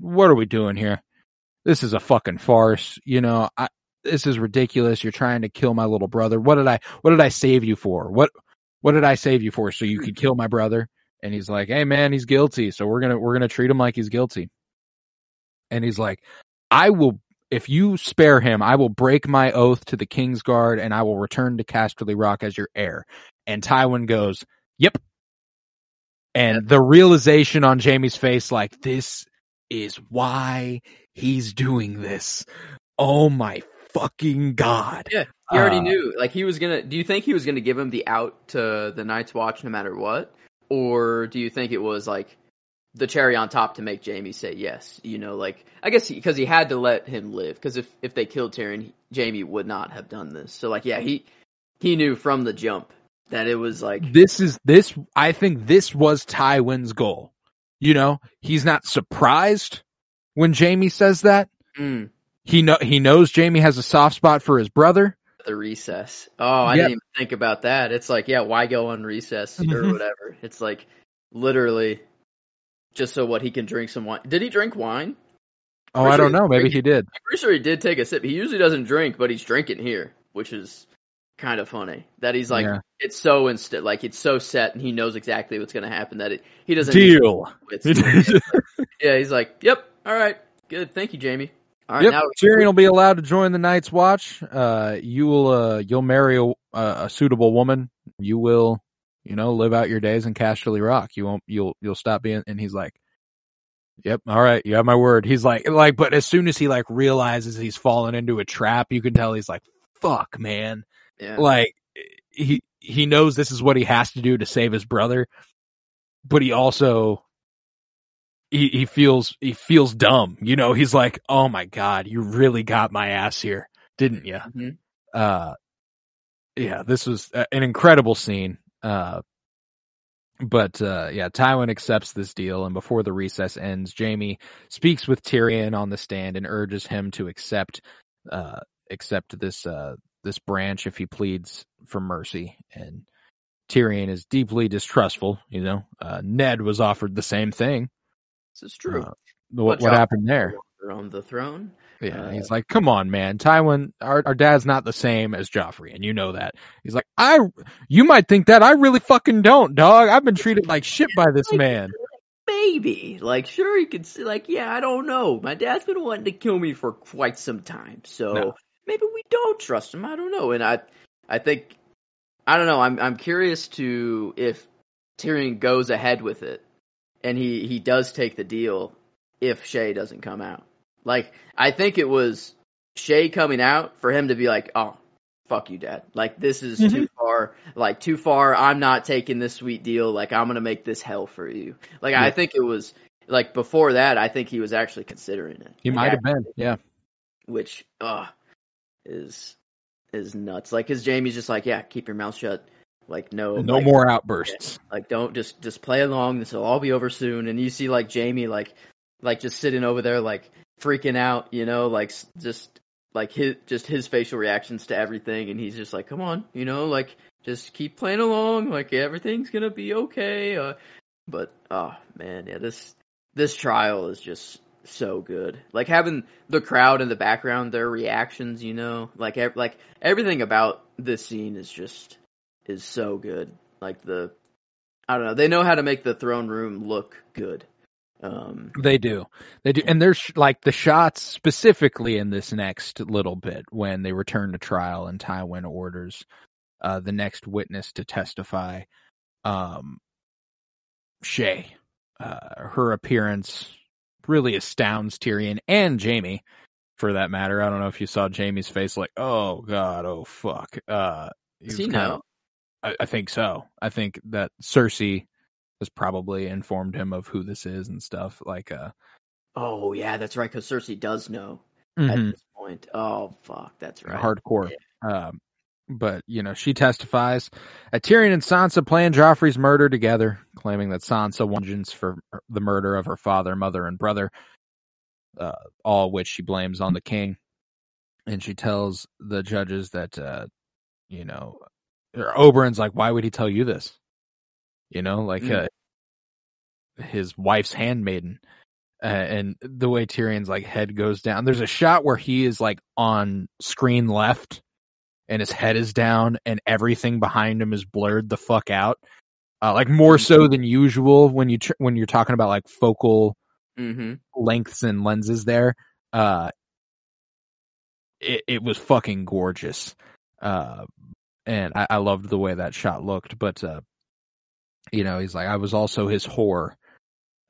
what are we doing here? This is a fucking farce. You know, I, this is ridiculous. You're trying to kill my little brother. What did I, what did I save you for? What, what did I save you for? So you could kill my brother?" And he's like, "Hey man, he's guilty. So we're going to, we're going to treat him like he's guilty." And he's like, "I will, if you spare him, I will break my oath to the King's Guard and I will return to Casterly Rock as your heir." And Tywin goes, "Yep." And the realization on Jaime's face, like this, is why he's doing this. Oh my fucking god. Yeah, he already uh, knew. Like he was gonna do you think he was gonna give him the out to the Night's Watch no matter what? Or do you think it was like the cherry on top to make Jaime say yes? You know, like I guess because he, he had to let him live, because if, if they killed Tyrion, Jaime would not have done this. So like yeah, he he knew from the jump that it was like this is this I think this was Tywin's goal. You know, he's not surprised when Jaime says that. Mm. He know he knows Jaime has a soft spot for his brother. The recess. Oh, I yep. didn't even think about that. It's like, yeah, why go on recess mm-hmm. or whatever? It's like literally just so what he can drink some wine. Did he drink wine? Oh, I don't know. Maybe he did. I'm pretty sure he did take a sip. He usually doesn't drink, but he's drinking here, which is kind of funny that he's like yeah. it's so instant, like it's so set, and he knows exactly what's going to happen. That it, he doesn't deal. It. Yeah, he's like, "Yep, all right, good, thank you, Jaime. All right, yep, now Tyrion will be allowed to join the Night's Watch. Uh, you will, uh, you'll marry a, a suitable woman. You will, you know, live out your days in Casterly Rock. You won't, you'll, you'll stop being." And he's like, "Yep, all right, you have my word." He's like, like, but as soon as he like realizes he's fallen into a trap, you can tell he's like, "Fuck, man." Yeah. Like he he knows this is what he has to do to save his brother, but he also he he feels he feels dumb. You know, he's like, "Oh my god, you really got my ass here, didn't you?" Mm-hmm. Uh, yeah, this was an incredible scene. Uh, but uh, yeah, Tywin accepts this deal, and before the recess ends, Jaime speaks with Tyrion on the stand and urges him to accept uh accept this uh. this branch if he pleads for mercy, and Tyrion is deeply distrustful. You know, uh, Ned was offered the same thing. This is true. Uh, what what happened there? On the throne. Yeah, uh, he's like, "Come on, man, Tywin, our our dad's not the same as Joffrey, and you know that." He's like, I, you might think that, I really fucking don't, dog. I've been treated like shit by this man. Maybe, like, sure, he could say, like, "Yeah, I don't know. My dad's been wanting to kill me for quite some time, so." No. Maybe we don't trust him. I don't know. And I I think, I don't know. I'm I'm curious to if Tyrion goes ahead with it, and he, he does take the deal if Shay doesn't come out. Like, I think it was Shay coming out for him to be like, oh, fuck you, Dad. Like, this is mm-hmm. too far. Like, too far. I'm not taking this sweet deal. Like, I'm going to make this hell for you. Like, yeah. I think it was, like, before that, I think he was actually considering it. He might have been, yeah. Which, uh, is is nuts. Like, because Jaime's just like, yeah, keep your mouth shut. Like, no. No like, more outbursts. Like, don't, just just play along. This will all be over soon. And you see, like, Jaime, like, like just sitting over there, like, freaking out, you know, like, just... Like, his, just his facial reactions to everything, and he's just like, come on, you know, like, just keep playing along, like, everything's gonna be okay. Uh, but, oh, man, yeah, this this trial is just so good. Like, having the crowd in the background, their reactions, you know, like, ev- like everything about this scene is just, is so good. Like, the, I don't know, they know how to make the throne room look good. Um, they do. They do. And there's like the shots specifically in this next little bit when they return to trial and Tywin orders uh, the next witness to testify. Um, Shay, uh, her appearance really astounds Tyrion and Jaime for that matter. I don't know if you saw Jaime's face like, oh God, oh fuck. Uh, he Does he know? Of, I, I think so. I think that Cersei has probably informed him of who this is and stuff like uh oh yeah that's right because Cersei does know mm-hmm. at this point. Oh fuck, that's right, hardcore. Yeah. Um but you know, she testifies at Tyrion and Sansa planned Joffrey's murder together, claiming that Sansa won vengeance for the murder of her father, mother, and brother, uh all which she blames on the king. And she tells the judges that uh you know, Oberyn's like, why would he tell you this? You know, like mm. uh, his wife's handmaiden, uh, and the way Tyrion's like head goes down. There's a shot where he is like on screen left, and his head is down, and everything behind him is blurred the fuck out, uh, like more so than usual when you tr- when you're talking about like focal mm-hmm. lengths and lenses. There, uh, it it was fucking gorgeous, uh, and I, I loved the way that shot looked, but. Uh, You know, he's like, I was also his whore.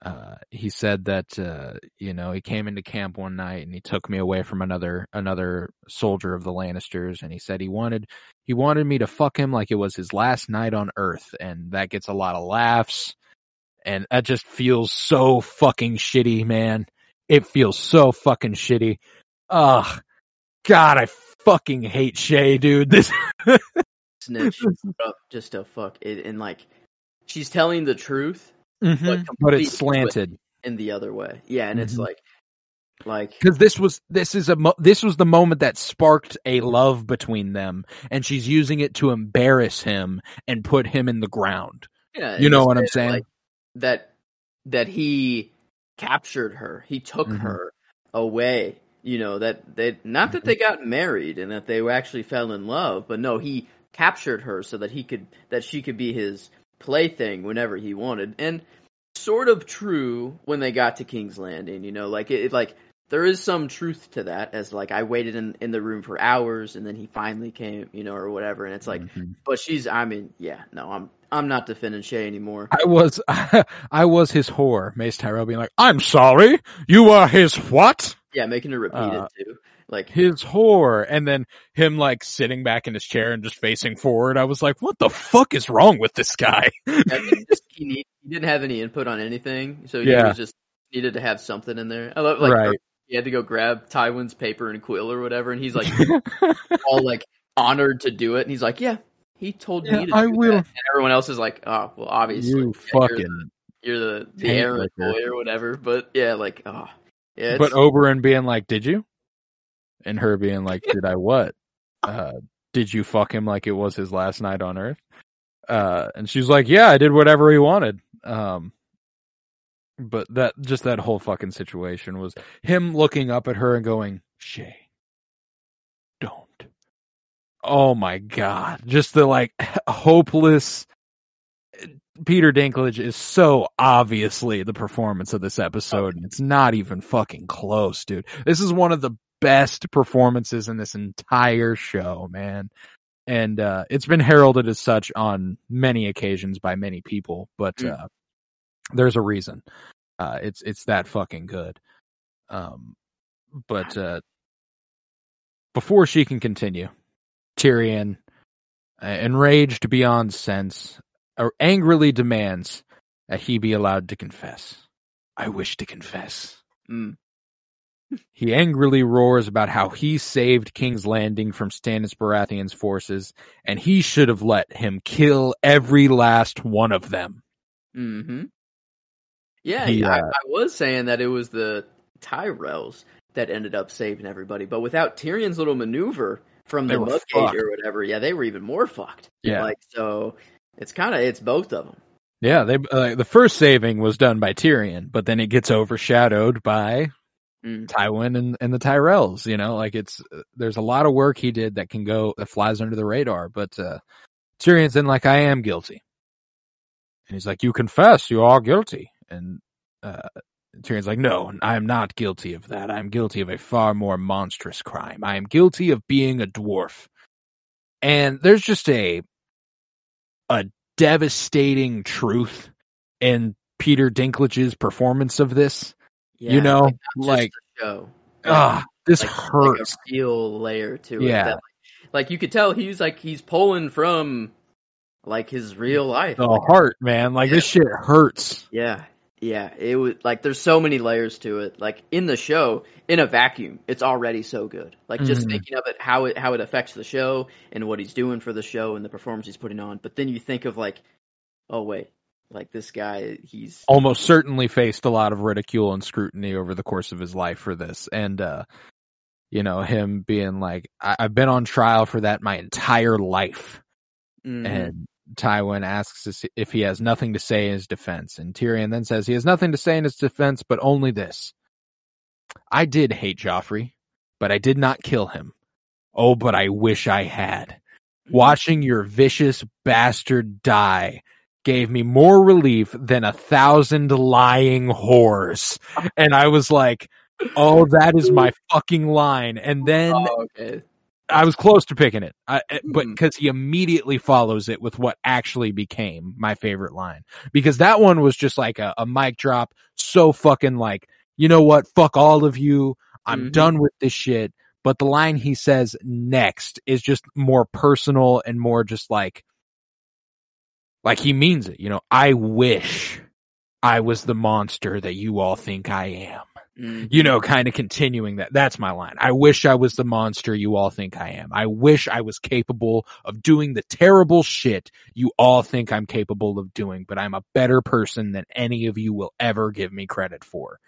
Uh, he said that, uh, you know, he came into camp one night and he took me away from another another soldier of the Lannisters. And he said he wanted he wanted me to fuck him like it was his last night on Earth. And that gets a lot of laughs. And that just feels so fucking shitty, man. It feels so fucking shitty. Ugh, God, I fucking hate Shay, dude. This snitch, just a fuck it, and like. She's telling the truth, mm-hmm. but, but it's slanted in the other way. Yeah, and mm-hmm. it's like, like because this was this is a mo- this was the moment that sparked a love between them, and she's using it to embarrass him and put him in the ground. Yeah, you know what I'm saying? Like, that that he captured her, he took mm-hmm. her away. You know that they not that they got married and that they actually fell in love, but no, he captured her so that he could that she could be his. Plaything whenever he wanted, and sort of true when they got to King's Landing, you know, like it, it like there is some truth to that, as like I waited in, in the room for hours and then he finally came, you know, or whatever. And it's like, mm-hmm. but she's, I mean, yeah, no, I'm I'm not defending Shay anymore. I was I was his whore, Mace Tyrell being like, I'm sorry, you are his what? Yeah, making her repeat uh, it too, like his whore, and then him like sitting back in his chair and just facing forward. I was like, "What the fuck is wrong with this guy?" Yeah, he, just, he, need, he didn't have any input on anything, so he yeah. was just needed to have something in there. I love like right. he had to go grab Tywin's paper and quill or whatever, and he's like all like honored to do it, and he's like, "Yeah, he told yeah, me to." I do will. That. And everyone else is like, "Oh, well, obviously, you yeah, fucking you're the, you're the, the errand boy or whatever." But yeah, like, oh. Yeah, but Oberyn being like, did you? And her being like, did I what? Uh, did you fuck him like it was his last night on Earth? Uh, and she's like, yeah, I did whatever he wanted. Um, but that just that whole fucking situation was him looking up at her and going, Shay, don't. Oh my God. Just the like hopeless. Peter Dinklage is so obviously the performance of this episode, and it's not even fucking close, dude. This is one of the best performances in this entire show, man. And uh, it's been heralded as such on many occasions by many people, but mm. uh, there's a reason. Uh, it's it's that fucking good. Um, but uh, before she can continue, Tyrion, uh, enraged beyond sense, uh, angrily demands that he be allowed to confess. I wish to confess. Mm. He angrily roars about how he saved King's Landing from Stannis Baratheon's forces, and he should have let him kill every last one of them. Mm-hmm. Yeah, he, uh, I, I was saying that it was the Tyrells that ended up saving everybody, but without Tyrion's little maneuver from the mud cage or whatever, yeah, they were even more fucked. Yeah, like, so it's kind of it's both of them. Yeah, they uh, the first saving was done by Tyrion, but then it gets overshadowed by Mm. Tywin and, and the Tyrells, you know, like it's, uh, there's a lot of work he did that can go, that flies under the radar, but uh, Tyrion's in like, I am guilty. And he's like, you confess, you are guilty. And uh, Tyrion's like, no, I am not guilty of that. I'm guilty of a far more monstrous crime. I am guilty of being a dwarf. And there's just a, a devastating truth in Peter Dinklage's performance of this. Yeah, you know, like, like ah, like, this like, hurts. Like a real layer to yeah. it. That, like, like you could tell he's like he's pulling from like his real life. The like, heart, man. Like yeah. This shit hurts. Yeah, yeah. It was like there's so many layers to it. Like in the show, in a vacuum, it's already so good. Like just mm-hmm. thinking of it, how it how it affects the show and what he's doing for the show and the performance he's putting on. But then you think of like, oh wait. Like this guy, he's almost certainly faced a lot of ridicule and scrutiny over the course of his life for this. And, uh, you know, him being like, I- I've been on trial for that my entire life. Mm-hmm. And Tywin asks if he has nothing to say in his defense. And Tyrion then says he has nothing to say in his defense, but only this. I did hate Joffrey, but I did not kill him. Oh, but I wish I had. Mm-hmm. Watching your vicious bastard die gave me more relief than a thousand lying whores. And I was like, oh, that is my fucking line. And then oh, okay. I was close to picking it, I, but because he immediately follows it with what actually became my favorite line, because that one was just like a, a mic drop. So fucking like, you know what? Fuck all of you. I'm mm-hmm. done with this shit. But the line he says next is just more personal and more just like, Like, he means it, you know, I wish I was the monster that you all think I am. Mm-hmm. You know, kind of continuing that. That's my line. I wish I was the monster you all think I am. I wish I was capable of doing the terrible shit you all think I'm capable of doing, but I'm a better person than any of you will ever give me credit for.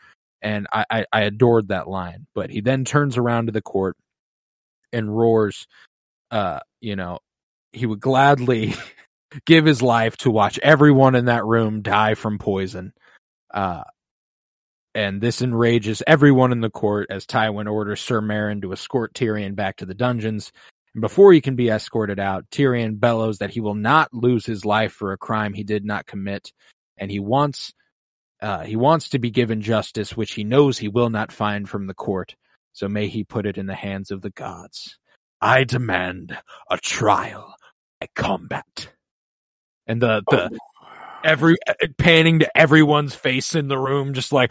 And I, I, I adored that line. But he then turns around to the court and roars, uh, you know, he would gladly give his life to watch everyone in that room die from poison. Uh, and this enrages everyone in the court as Tywin orders Sir Meryn to escort Tyrion back to the dungeons. And before he can be escorted out, Tyrion bellows that he will not lose his life for a crime he did not commit. And he wants, uh, he wants to be given justice, which he knows he will not find from the court. So may he put it in the hands of the gods. I demand a trial by combat. And the, the, oh. every, panning to everyone's face in the room, just like,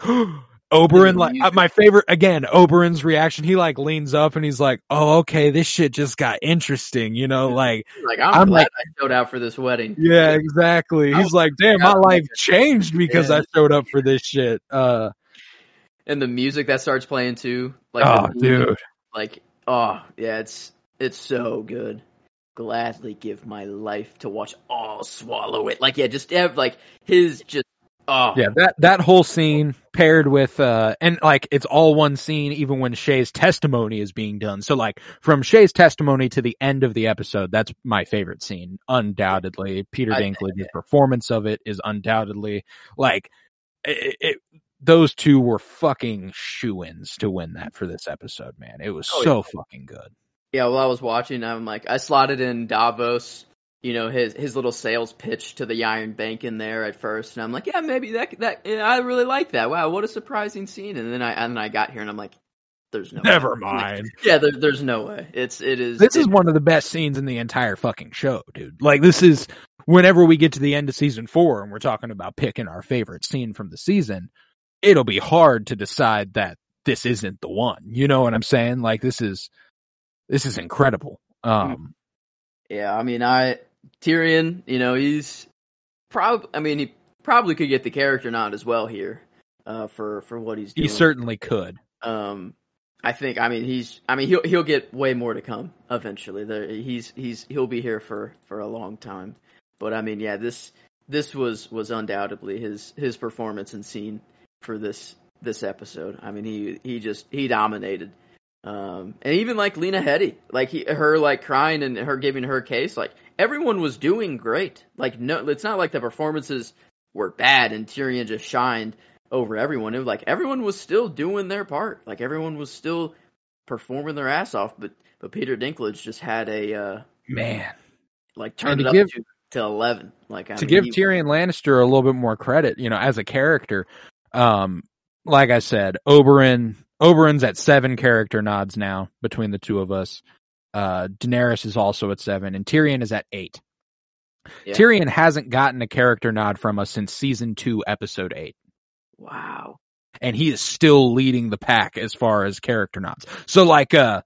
Oberyn, like, uh, my favorite, again, Oberyn's reaction, he like leans up and he's like, oh, okay, this shit just got interesting, you know, like, like I'm, I'm glad like, I showed out for this wedding. Yeah, exactly. He's like, damn, my life changed because yeah. I showed up for this shit. Uh, and the music that starts playing too. Like, oh, music, dude. Like, oh, yeah, it's, it's so good. Gladly give my life to watch all swallow it. Like, yeah, just have, like, his just, oh. Yeah, that, that whole scene paired with, uh, and, like, it's all one scene even when Shay's testimony is being done. So, like, from Shay's testimony to the end of the episode, that's my favorite scene, undoubtedly. Peter Dinklage's performance of it is undoubtedly, like, it, it, those two were fucking shoo-ins to win that for this episode, man. It was oh, so yeah. fucking good. Yeah, while I was watching, I'm like, I slotted in Davos, you know, his his little sales pitch to the Iron Bank in there at first, and I'm like, yeah, maybe that that yeah, I really like that. Wow, what a surprising scene! And then I and then I got here, and I'm like, There's no Never way. mind. Like, yeah, there, there's no way. It's it is. This it, is one of the best scenes in the entire fucking show, dude. Like, this is whenever we get to the end of season four and we're talking about picking our favorite scene from the season, it'll be hard to decide that this isn't the one. You know what I'm saying? Like, this is this is incredible. Um, yeah, I mean, I Tyrion, you know, he's probably. I mean, he probably could get the character nod as well here uh, for for what he's doing. He certainly could. Um, I think. I mean, he's. I mean, he'll he'll get way more to come eventually. There, he's he's he'll be here for, for a long time. But I mean, yeah, this this was, was undoubtedly his his performance and scene for this this episode. I mean, he he just he dominated. Um, and even like Lena Headey, like he, her like crying and her giving her case, like everyone was doing great. Like, no, it's not like the performances were bad and Tyrion just shined over everyone. It was like everyone was still doing their part. Like everyone was still performing their ass off. But but Peter Dinklage just had a uh, man like turned it up give, to, to eleven. Like I to mean, give Tyrion was, Lannister a little bit more credit, you know, as a character. Um, like I said, Oberyn. Oberyn's at seven character nods now between the two of us. Uh, Daenerys is also at seven, and Tyrion is at eight. Yeah. Tyrion hasn't gotten a character nod from us since season two, episode eight. Wow. And he is still leading the pack as far as character nods. So, like, uh,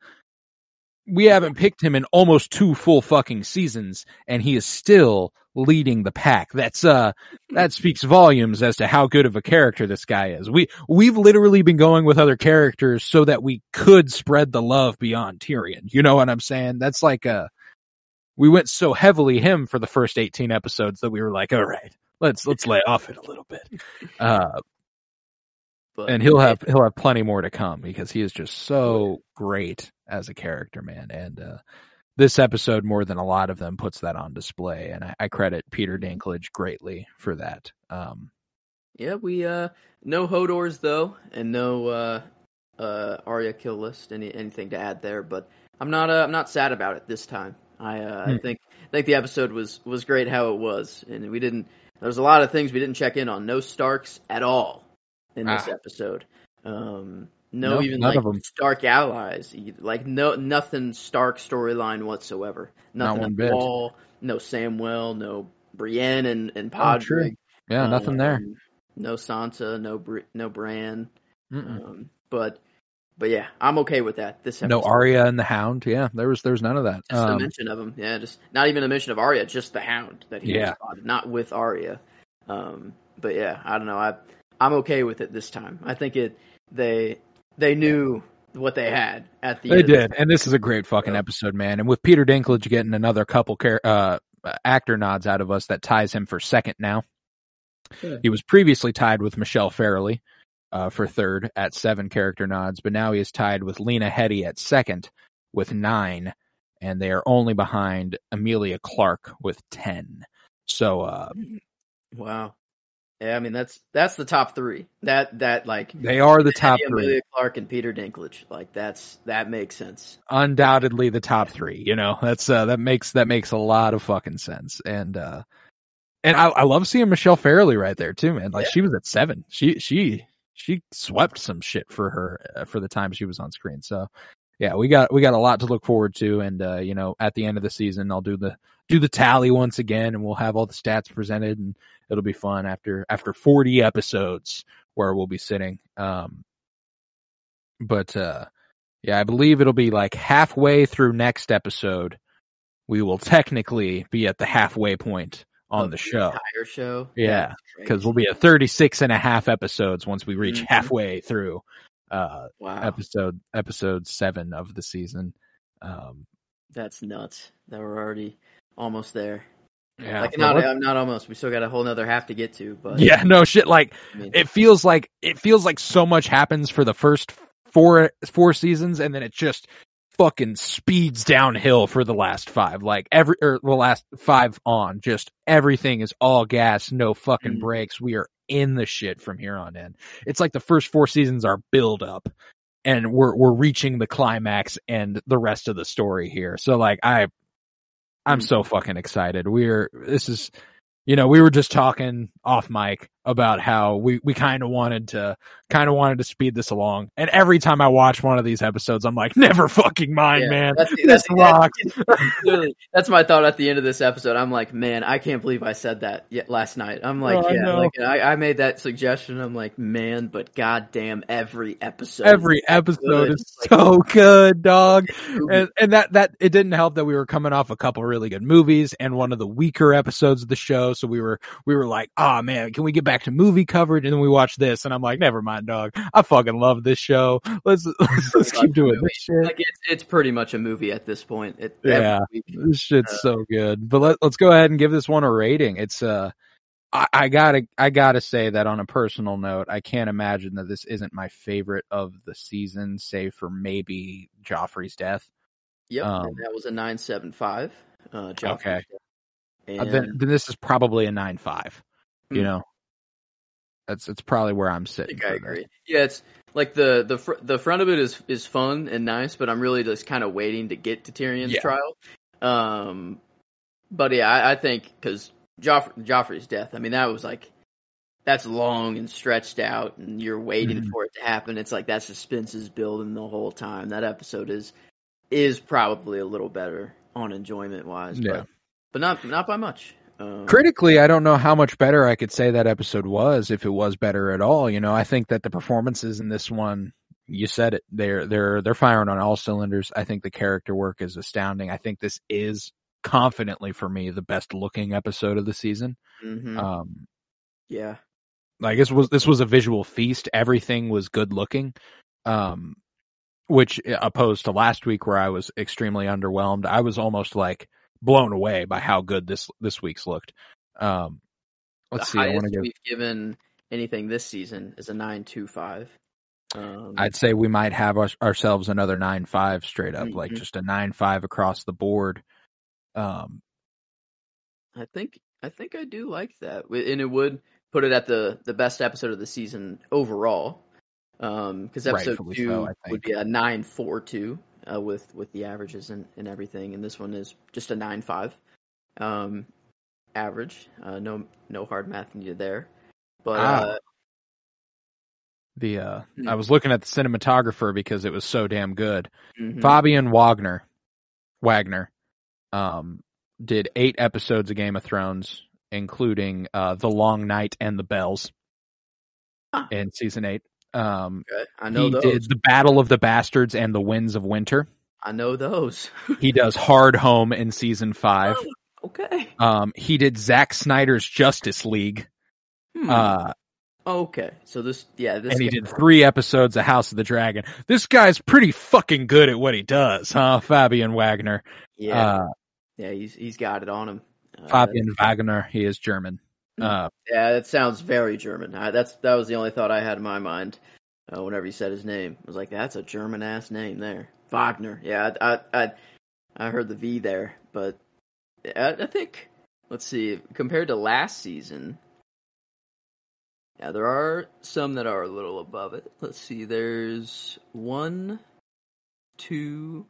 we haven't picked him in almost two full fucking seasons, and he is still leading the pack. That's uh, that speaks volumes as to how good of a character this guy is. We we've literally been going with other characters so that we could spread the love beyond Tyrion. You know what I'm saying? That's like uh, we went so heavily him for the first eighteen episodes that we were like, all right, let's let's lay off it a little bit. Uh, but, and he'll have he'll have plenty more to come because he is just so great as a character, man, and uh, this episode more than a lot of them puts that on display, and I, I credit Peter Dinklage greatly for that. Um, yeah, we uh, no Hodors though, and no uh, uh, Arya kill list. Any anything to add there? But I'm not uh, I'm not sad about it this time. I, uh, hmm. I think I think the episode was was great how it was, and we didn't. There's a lot of things we didn't check in on. No Starks at all in this ah. episode. Um, No, nope, even like Stark allies, like no nothing Stark storyline whatsoever. Nothing Not at all. No Samwell, no Brienne and and Podrick. Oh, yeah, um, nothing there. No Sansa, no Br- no Bran. Um, but but yeah, I'm okay with that. This episode. No Arya and the Hound. Yeah, there was there was none of that. Just um, a mention of him. Yeah, just not even a mention of Arya. Just the Hound that he yeah. spotted. Not with Arya. Um, but yeah, I don't know. I I'm okay with it this time. I think it they. They knew what they had at the they end. They did, and this is a great fucking episode, man. And with Peter Dinklage getting another couple car- uh, actor nods out of us, that ties him for second now. Yeah. He was previously tied with Michelle Farrelly uh, for third at seven character nods, but now he is tied with Lena Headey at second with nine, and they are only behind Emilia Clarke with ten. So, uh, wow. Yeah, I mean that's that's the top three. That that like they are the top Emilia three. Emilia Clarke and Peter Dinklage, like that's that makes sense. Undoubtedly the top three. You know, that's uh, that makes that makes a lot of fucking sense. And uh, and I, I love seeing Michelle Farrelly right there too, man. Like yeah. She was at seven. She she she swept some shit for her uh, for the time she was on screen. So yeah, we got we got a lot to look forward to. And uh, you know, at the end of the season, I'll do the do the tally once again, and we'll have all the stats presented and. It'll be fun after after forty episodes where we'll be sitting. Um, but, uh, yeah, I believe it'll be like halfway through next episode. We will technically be at the halfway point on oh, the show. Entire show? Yeah, because we'll be at thirty-six and a half episodes once we reach mm-hmm. halfway through uh, wow. episode episode seven of the season. Um, That's nuts. That we're already almost there. Yeah, like not, I'm not almost. We still got a whole nother half to get to, but yeah, no shit. Like I mean, it feels like it feels like so much happens for the first four four seasons, and then it just fucking speeds downhill for the last five. Like every or the last five on, just everything is all gas, no fucking mm-hmm. breaks. We are in the shit from here on in. It's like the first four seasons are build up, and we're we're reaching the climax and the rest of the story here. So like I. I'm so fucking excited. We're, this is, you know, we were just talking off mic about how we, we kind of wanted to kind of wanted to speed this along. And every time I watch one of these episodes, I'm like, never fucking mind, yeah, man. That's, that's, this rocks. That's, that's my thought at the end of this episode. I'm like, man, I can't believe I said that last night. I'm like, oh, yeah, I like I, I made that suggestion. I'm like, man, but goddamn, every episode. Every episode is like, so good, dog. And, and that, that it didn't help that we were coming off a couple really good movies and one of the weaker episodes of the show. So we were, we were like, oh man, can we get back back to movie coverage? And then we watch this and I'm like, never mind, dog, I fucking love this show. Let's let's, let's keep doing movie. This shit, like, it's, it's pretty much a movie at this point. It, yeah this shit's uh, so good. But let, let's go ahead and give this one a rating. It's uh I, I gotta I gotta say that on a personal note, I can't imagine that this isn't my favorite of the season, save for maybe Joffrey's death. Yep. Um, and that was a nine seven five. uh Joffrey's okay and... uh, then, then this is probably a nine five. You mm. know, That's it's probably where I'm sitting. I, think I agree. Yeah, it's like the the fr- the front of it is, is fun and nice, but I'm really just kind of waiting to get to Tyrion's yeah. trial. Um, but yeah, I, I think because Joff- Joffrey's death, I mean, that was like that's long and stretched out, and you're waiting mm-hmm. for it to happen. It's like that suspense is building the whole time. That episode is is probably a little better on enjoyment wise, yeah. but, but not not by much. Um, Critically, I don't know how much better I could say that episode was, if it was better at all. You know, I think that the performances in this one, you said it, they're they're they're firing on all cylinders. I think the character work is astounding. I think this is confidently for me the best looking episode of the season. Mm-hmm. Um, yeah, like this was this was a visual feast. Everything was good looking, um, which opposed to last week where I was extremely underwhelmed. I was almost like blown away by how good this this week's looked. Um, let's the see. I want to give. We've given anything this season is a nine two five. Um, I'd say we might have our, ourselves another nine five straight up, mm-hmm. like just a nine five across the board. Um, I think I think I do like that, and it would put it at the the best episode of the season overall. Um, because episode two so, would be a nine four two. Uh, with with the averages and, and everything, and this one is just a nine five um, average. Uh, no no hard math needed there. But ah. uh, the uh, mm-hmm. I was looking at the cinematographer because it was so damn good. Mm-hmm. Fabian Wagner Wagner um, did eight episodes of Game of Thrones, including uh, The Long Night and The Bells ah. in season eight. Um, okay. I know he those. did The Battle of the Bastards and The Winds of Winter. I know those. He does Hard Home in season five. Oh, okay. Um, he did Zack Snyder's Justice League. Hmm. Uh, okay. So this, yeah, this. And he did three episodes of House of the Dragon. This guy's pretty fucking good at what he does, huh? Fabian Wagner. Yeah. Uh, yeah, he's he's got it on him. Uh, Fabian Wagner. He is German. Uh, yeah, that sounds very German. I, that's that was the only thought I had in my mind uh, whenever he said his name. I was like, that's a German ass name there, Wagner. Yeah, I I, I, I heard the V there, but I, I think let's see. Compared to last season, yeah, there are some that are a little above it. Let's see, there's one, two,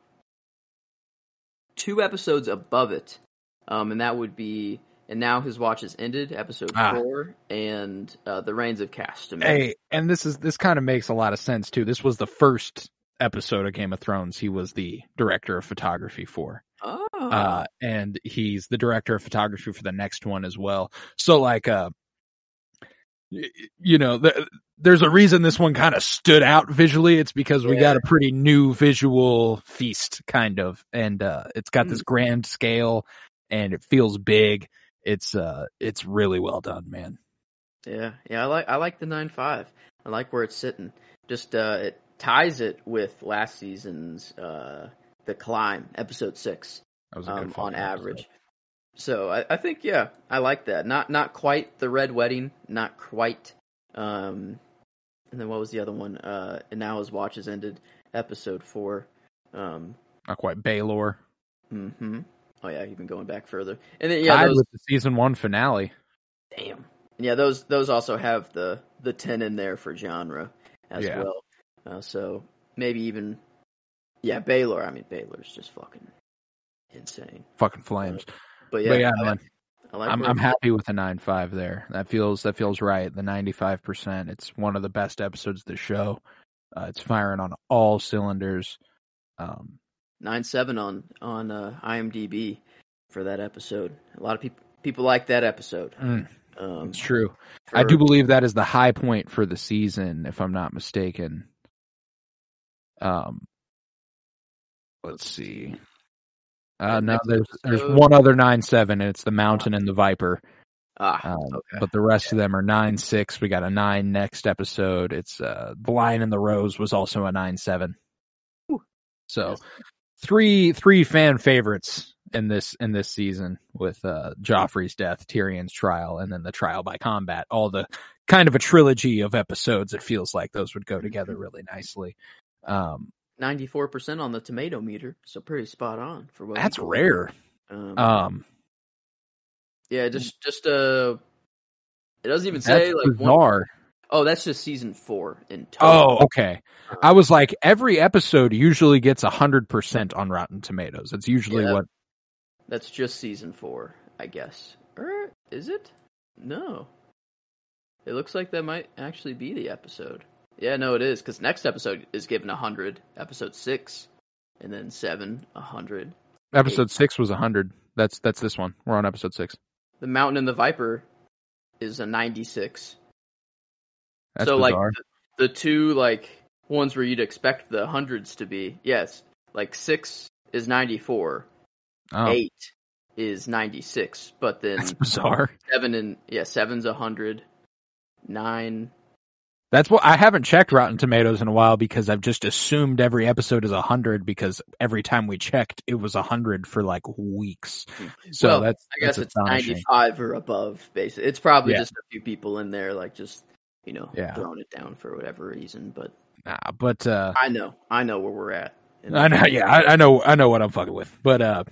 two episodes above it, um, and that would be. And now his watch is ended, episode ah. four, and uh, the Reigns of Castamere. Hey, and this is this kind of makes a lot of sense too. This was the first episode of Game of Thrones. He was the director of photography for, oh. uh, and he's the director of photography for the next one as well. So, like, uh, you know, the, there's a reason this one kind of stood out visually. It's because we yeah. got a pretty new visual feast, kind of, and uh, it's got mm. this grand scale, and it feels big. It's uh, it's really well done, man. Yeah, yeah, I like I like the nine five. I like where it's sitting. Just uh, it ties it with last season's uh, The Climb, episode six, that was a good um, on average. Episode. So I, I think yeah, I like that. Not not quite the Red Wedding, not quite. Um, and then what was the other one? Uh, and now his watch is ended, episode four. Um, not quite Baelor. Mm-hmm. Oh yeah, even going back further, and then yeah, tied those, with the season one finale. Damn. Yeah, those those also have the the ten in there for genre as yeah. well. Uh, so maybe even yeah, Baelor. I mean, Baelor's just fucking insane, fucking flames. Uh, but yeah, but yeah I, man. I like I'm, I'm happy with the nine five there. That feels that feels right. The ninety-five percent. It's one of the best episodes of the show. Uh, it's firing on all cylinders. Um, nine seven on on uh, IMDb for that episode. A lot of people people like that episode. Mm, um, it's true. For, I do believe that is the high point for the season, if I'm not mistaken. Um, let's see. Uh, no, there's there's one other nine seven, and it's the Mountain and the Viper. Ah, um, okay. But the rest yeah. of them are nine six. We got a nine next episode. It's uh, The Lion and the Rose was also a nine seven. So three three fan favorites in this in this season with uh, Joffrey's death, Tyrion's trial, and then the trial by combat. All the kind of a trilogy of episodes. It feels like those would go together really nicely. Um, ninety-four percent on the tomato meter, so pretty spot on for what that's rare. Um, um, yeah, just just uh, it doesn't even say like bizarre. One, oh, that's just season four in total. Oh, okay. Um, I was like, every episode usually gets a hundred percent on Rotten Tomatoes. That's usually yeah, what. That's just season four, I guess. Or is it? No, it looks like that might actually be the episode. Yeah, no, it is, because next episode is given one hundred, episode six, and then seven, one hundred. Episode eight. six was one hundred. That's that's this one. We're on episode six. The Mountain and the Viper is a ninety-six. That's so, bizarre. Like, the, the two, like, ones where you'd expect the hundreds to be, yes, like, six is ninety-four, oh. eight is ninety-six, but then... That's bizarre. Seven and, yeah, seven's one hundred, nine... That's what I haven't checked Rotten Tomatoes in a while because I've just assumed every episode is a hundred because every time we checked it was a hundred for like weeks. So well, that's I guess that's it's ninety five or above. Basically, it's probably yeah. just a few people in there, like just you know yeah. throwing it down for whatever reason. But nah, but uh, I know, I know where we're at. I know, yeah, I, I know, I know what I'm fucking with. But uh,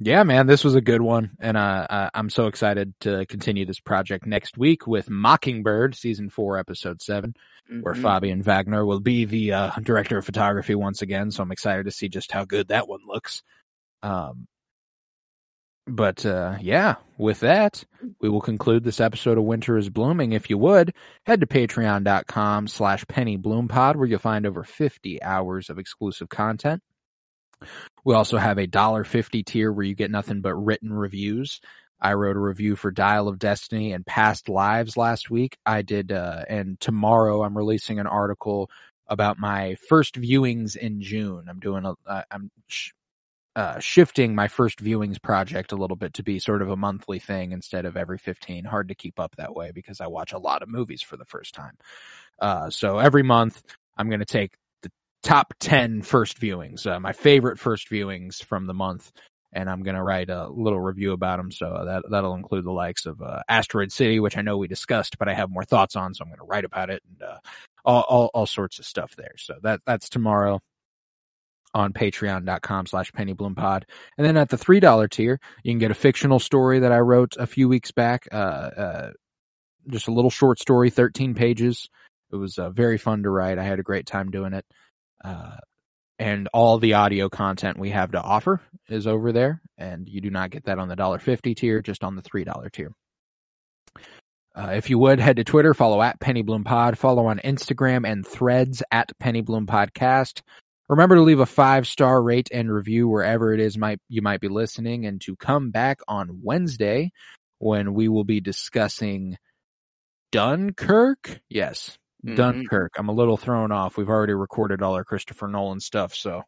yeah, man, this was a good one, and uh, I'm so excited to continue this project next week with Mockingbird, season four, episode seven, mm-hmm. where Fabian Wagner will be the uh, director of photography once again. So I'm excited to see just how good that one looks. Um, but uh, yeah, with that, we will conclude this episode of Winter is Blooming. If you would, head to patreon.com slash Penny Bloom Pod, where you'll find over fifty hours of exclusive content. We also have a one dollar fifty tier where you get nothing but written reviews. I wrote a review for Dial of Destiny and Past Lives last week. I did, uh, and tomorrow I'm releasing an article about my first viewings in June. I'm doing a, uh, I'm sh- uh, shifting my first viewings project a little bit to be sort of a monthly thing instead of every fifteen. Hard to keep up that way because I watch a lot of movies for the first time. Uh, so every month I'm going to take top ten first viewings, uh, my favorite first viewings from the month, and I'm going to write a little review about them, so that, that'll include the likes of uh, Asteroid City, which I know we discussed, but I have more thoughts on, so I'm going to write about it, and uh, all, all all sorts of stuff there. So that that's tomorrow on patreon.com slash pennyblompod. And then at the three dollar tier, you can get a fictional story that I wrote a few weeks back, uh, uh just a little short story, thirteen pages. It was uh, very fun to write. I had a great time doing it. Uh, and all the audio content we have to offer is over there, and you do not get that on the one dollar fifty tier, just on the three dollar tier. Uh, if you would, head to Twitter, follow at Penny Bloom Pod, follow on Instagram and Threads at Penny Bloom Podcast. Remember to leave a five-star rate and review wherever it is might you might be listening, and to come back on Wednesday when we will be discussing Dunkirk. Yes. Dunkirk. I'm a little thrown off. We've already recorded all our Christopher Nolan stuff, so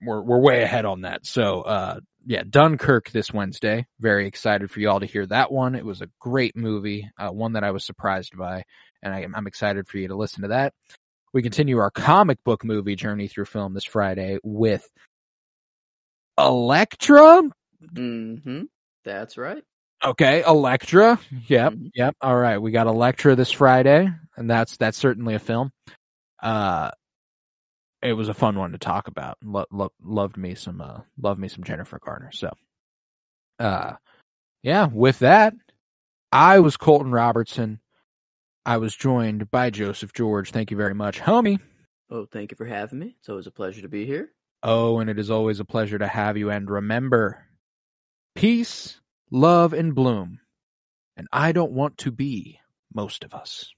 we're we're way ahead on that. So, uh, yeah, Dunkirk this Wednesday. Very excited for y'all to hear that one. It was a great movie, uh, one that I was surprised by, and I, I'm excited for you to listen to that. We continue our comic book movie journey through film this Friday with Elektra. Mm-hmm. That's right. Okay, Elektra. Yep, yep. All right, we got Elektra this Friday, and that's that's certainly a film. Uh, it was a fun one to talk about. Lo- lo- loved me some, uh, loved me some Jennifer Garner. So, uh, yeah. With that, I was Colton Robertson. I was joined by Joseph George. Thank you very much, homie. Oh, thank you for having me. It's always a pleasure to be here. Oh, and it is always a pleasure to have you. And remember, peace. love, and bloom. And I don't want to be most of us.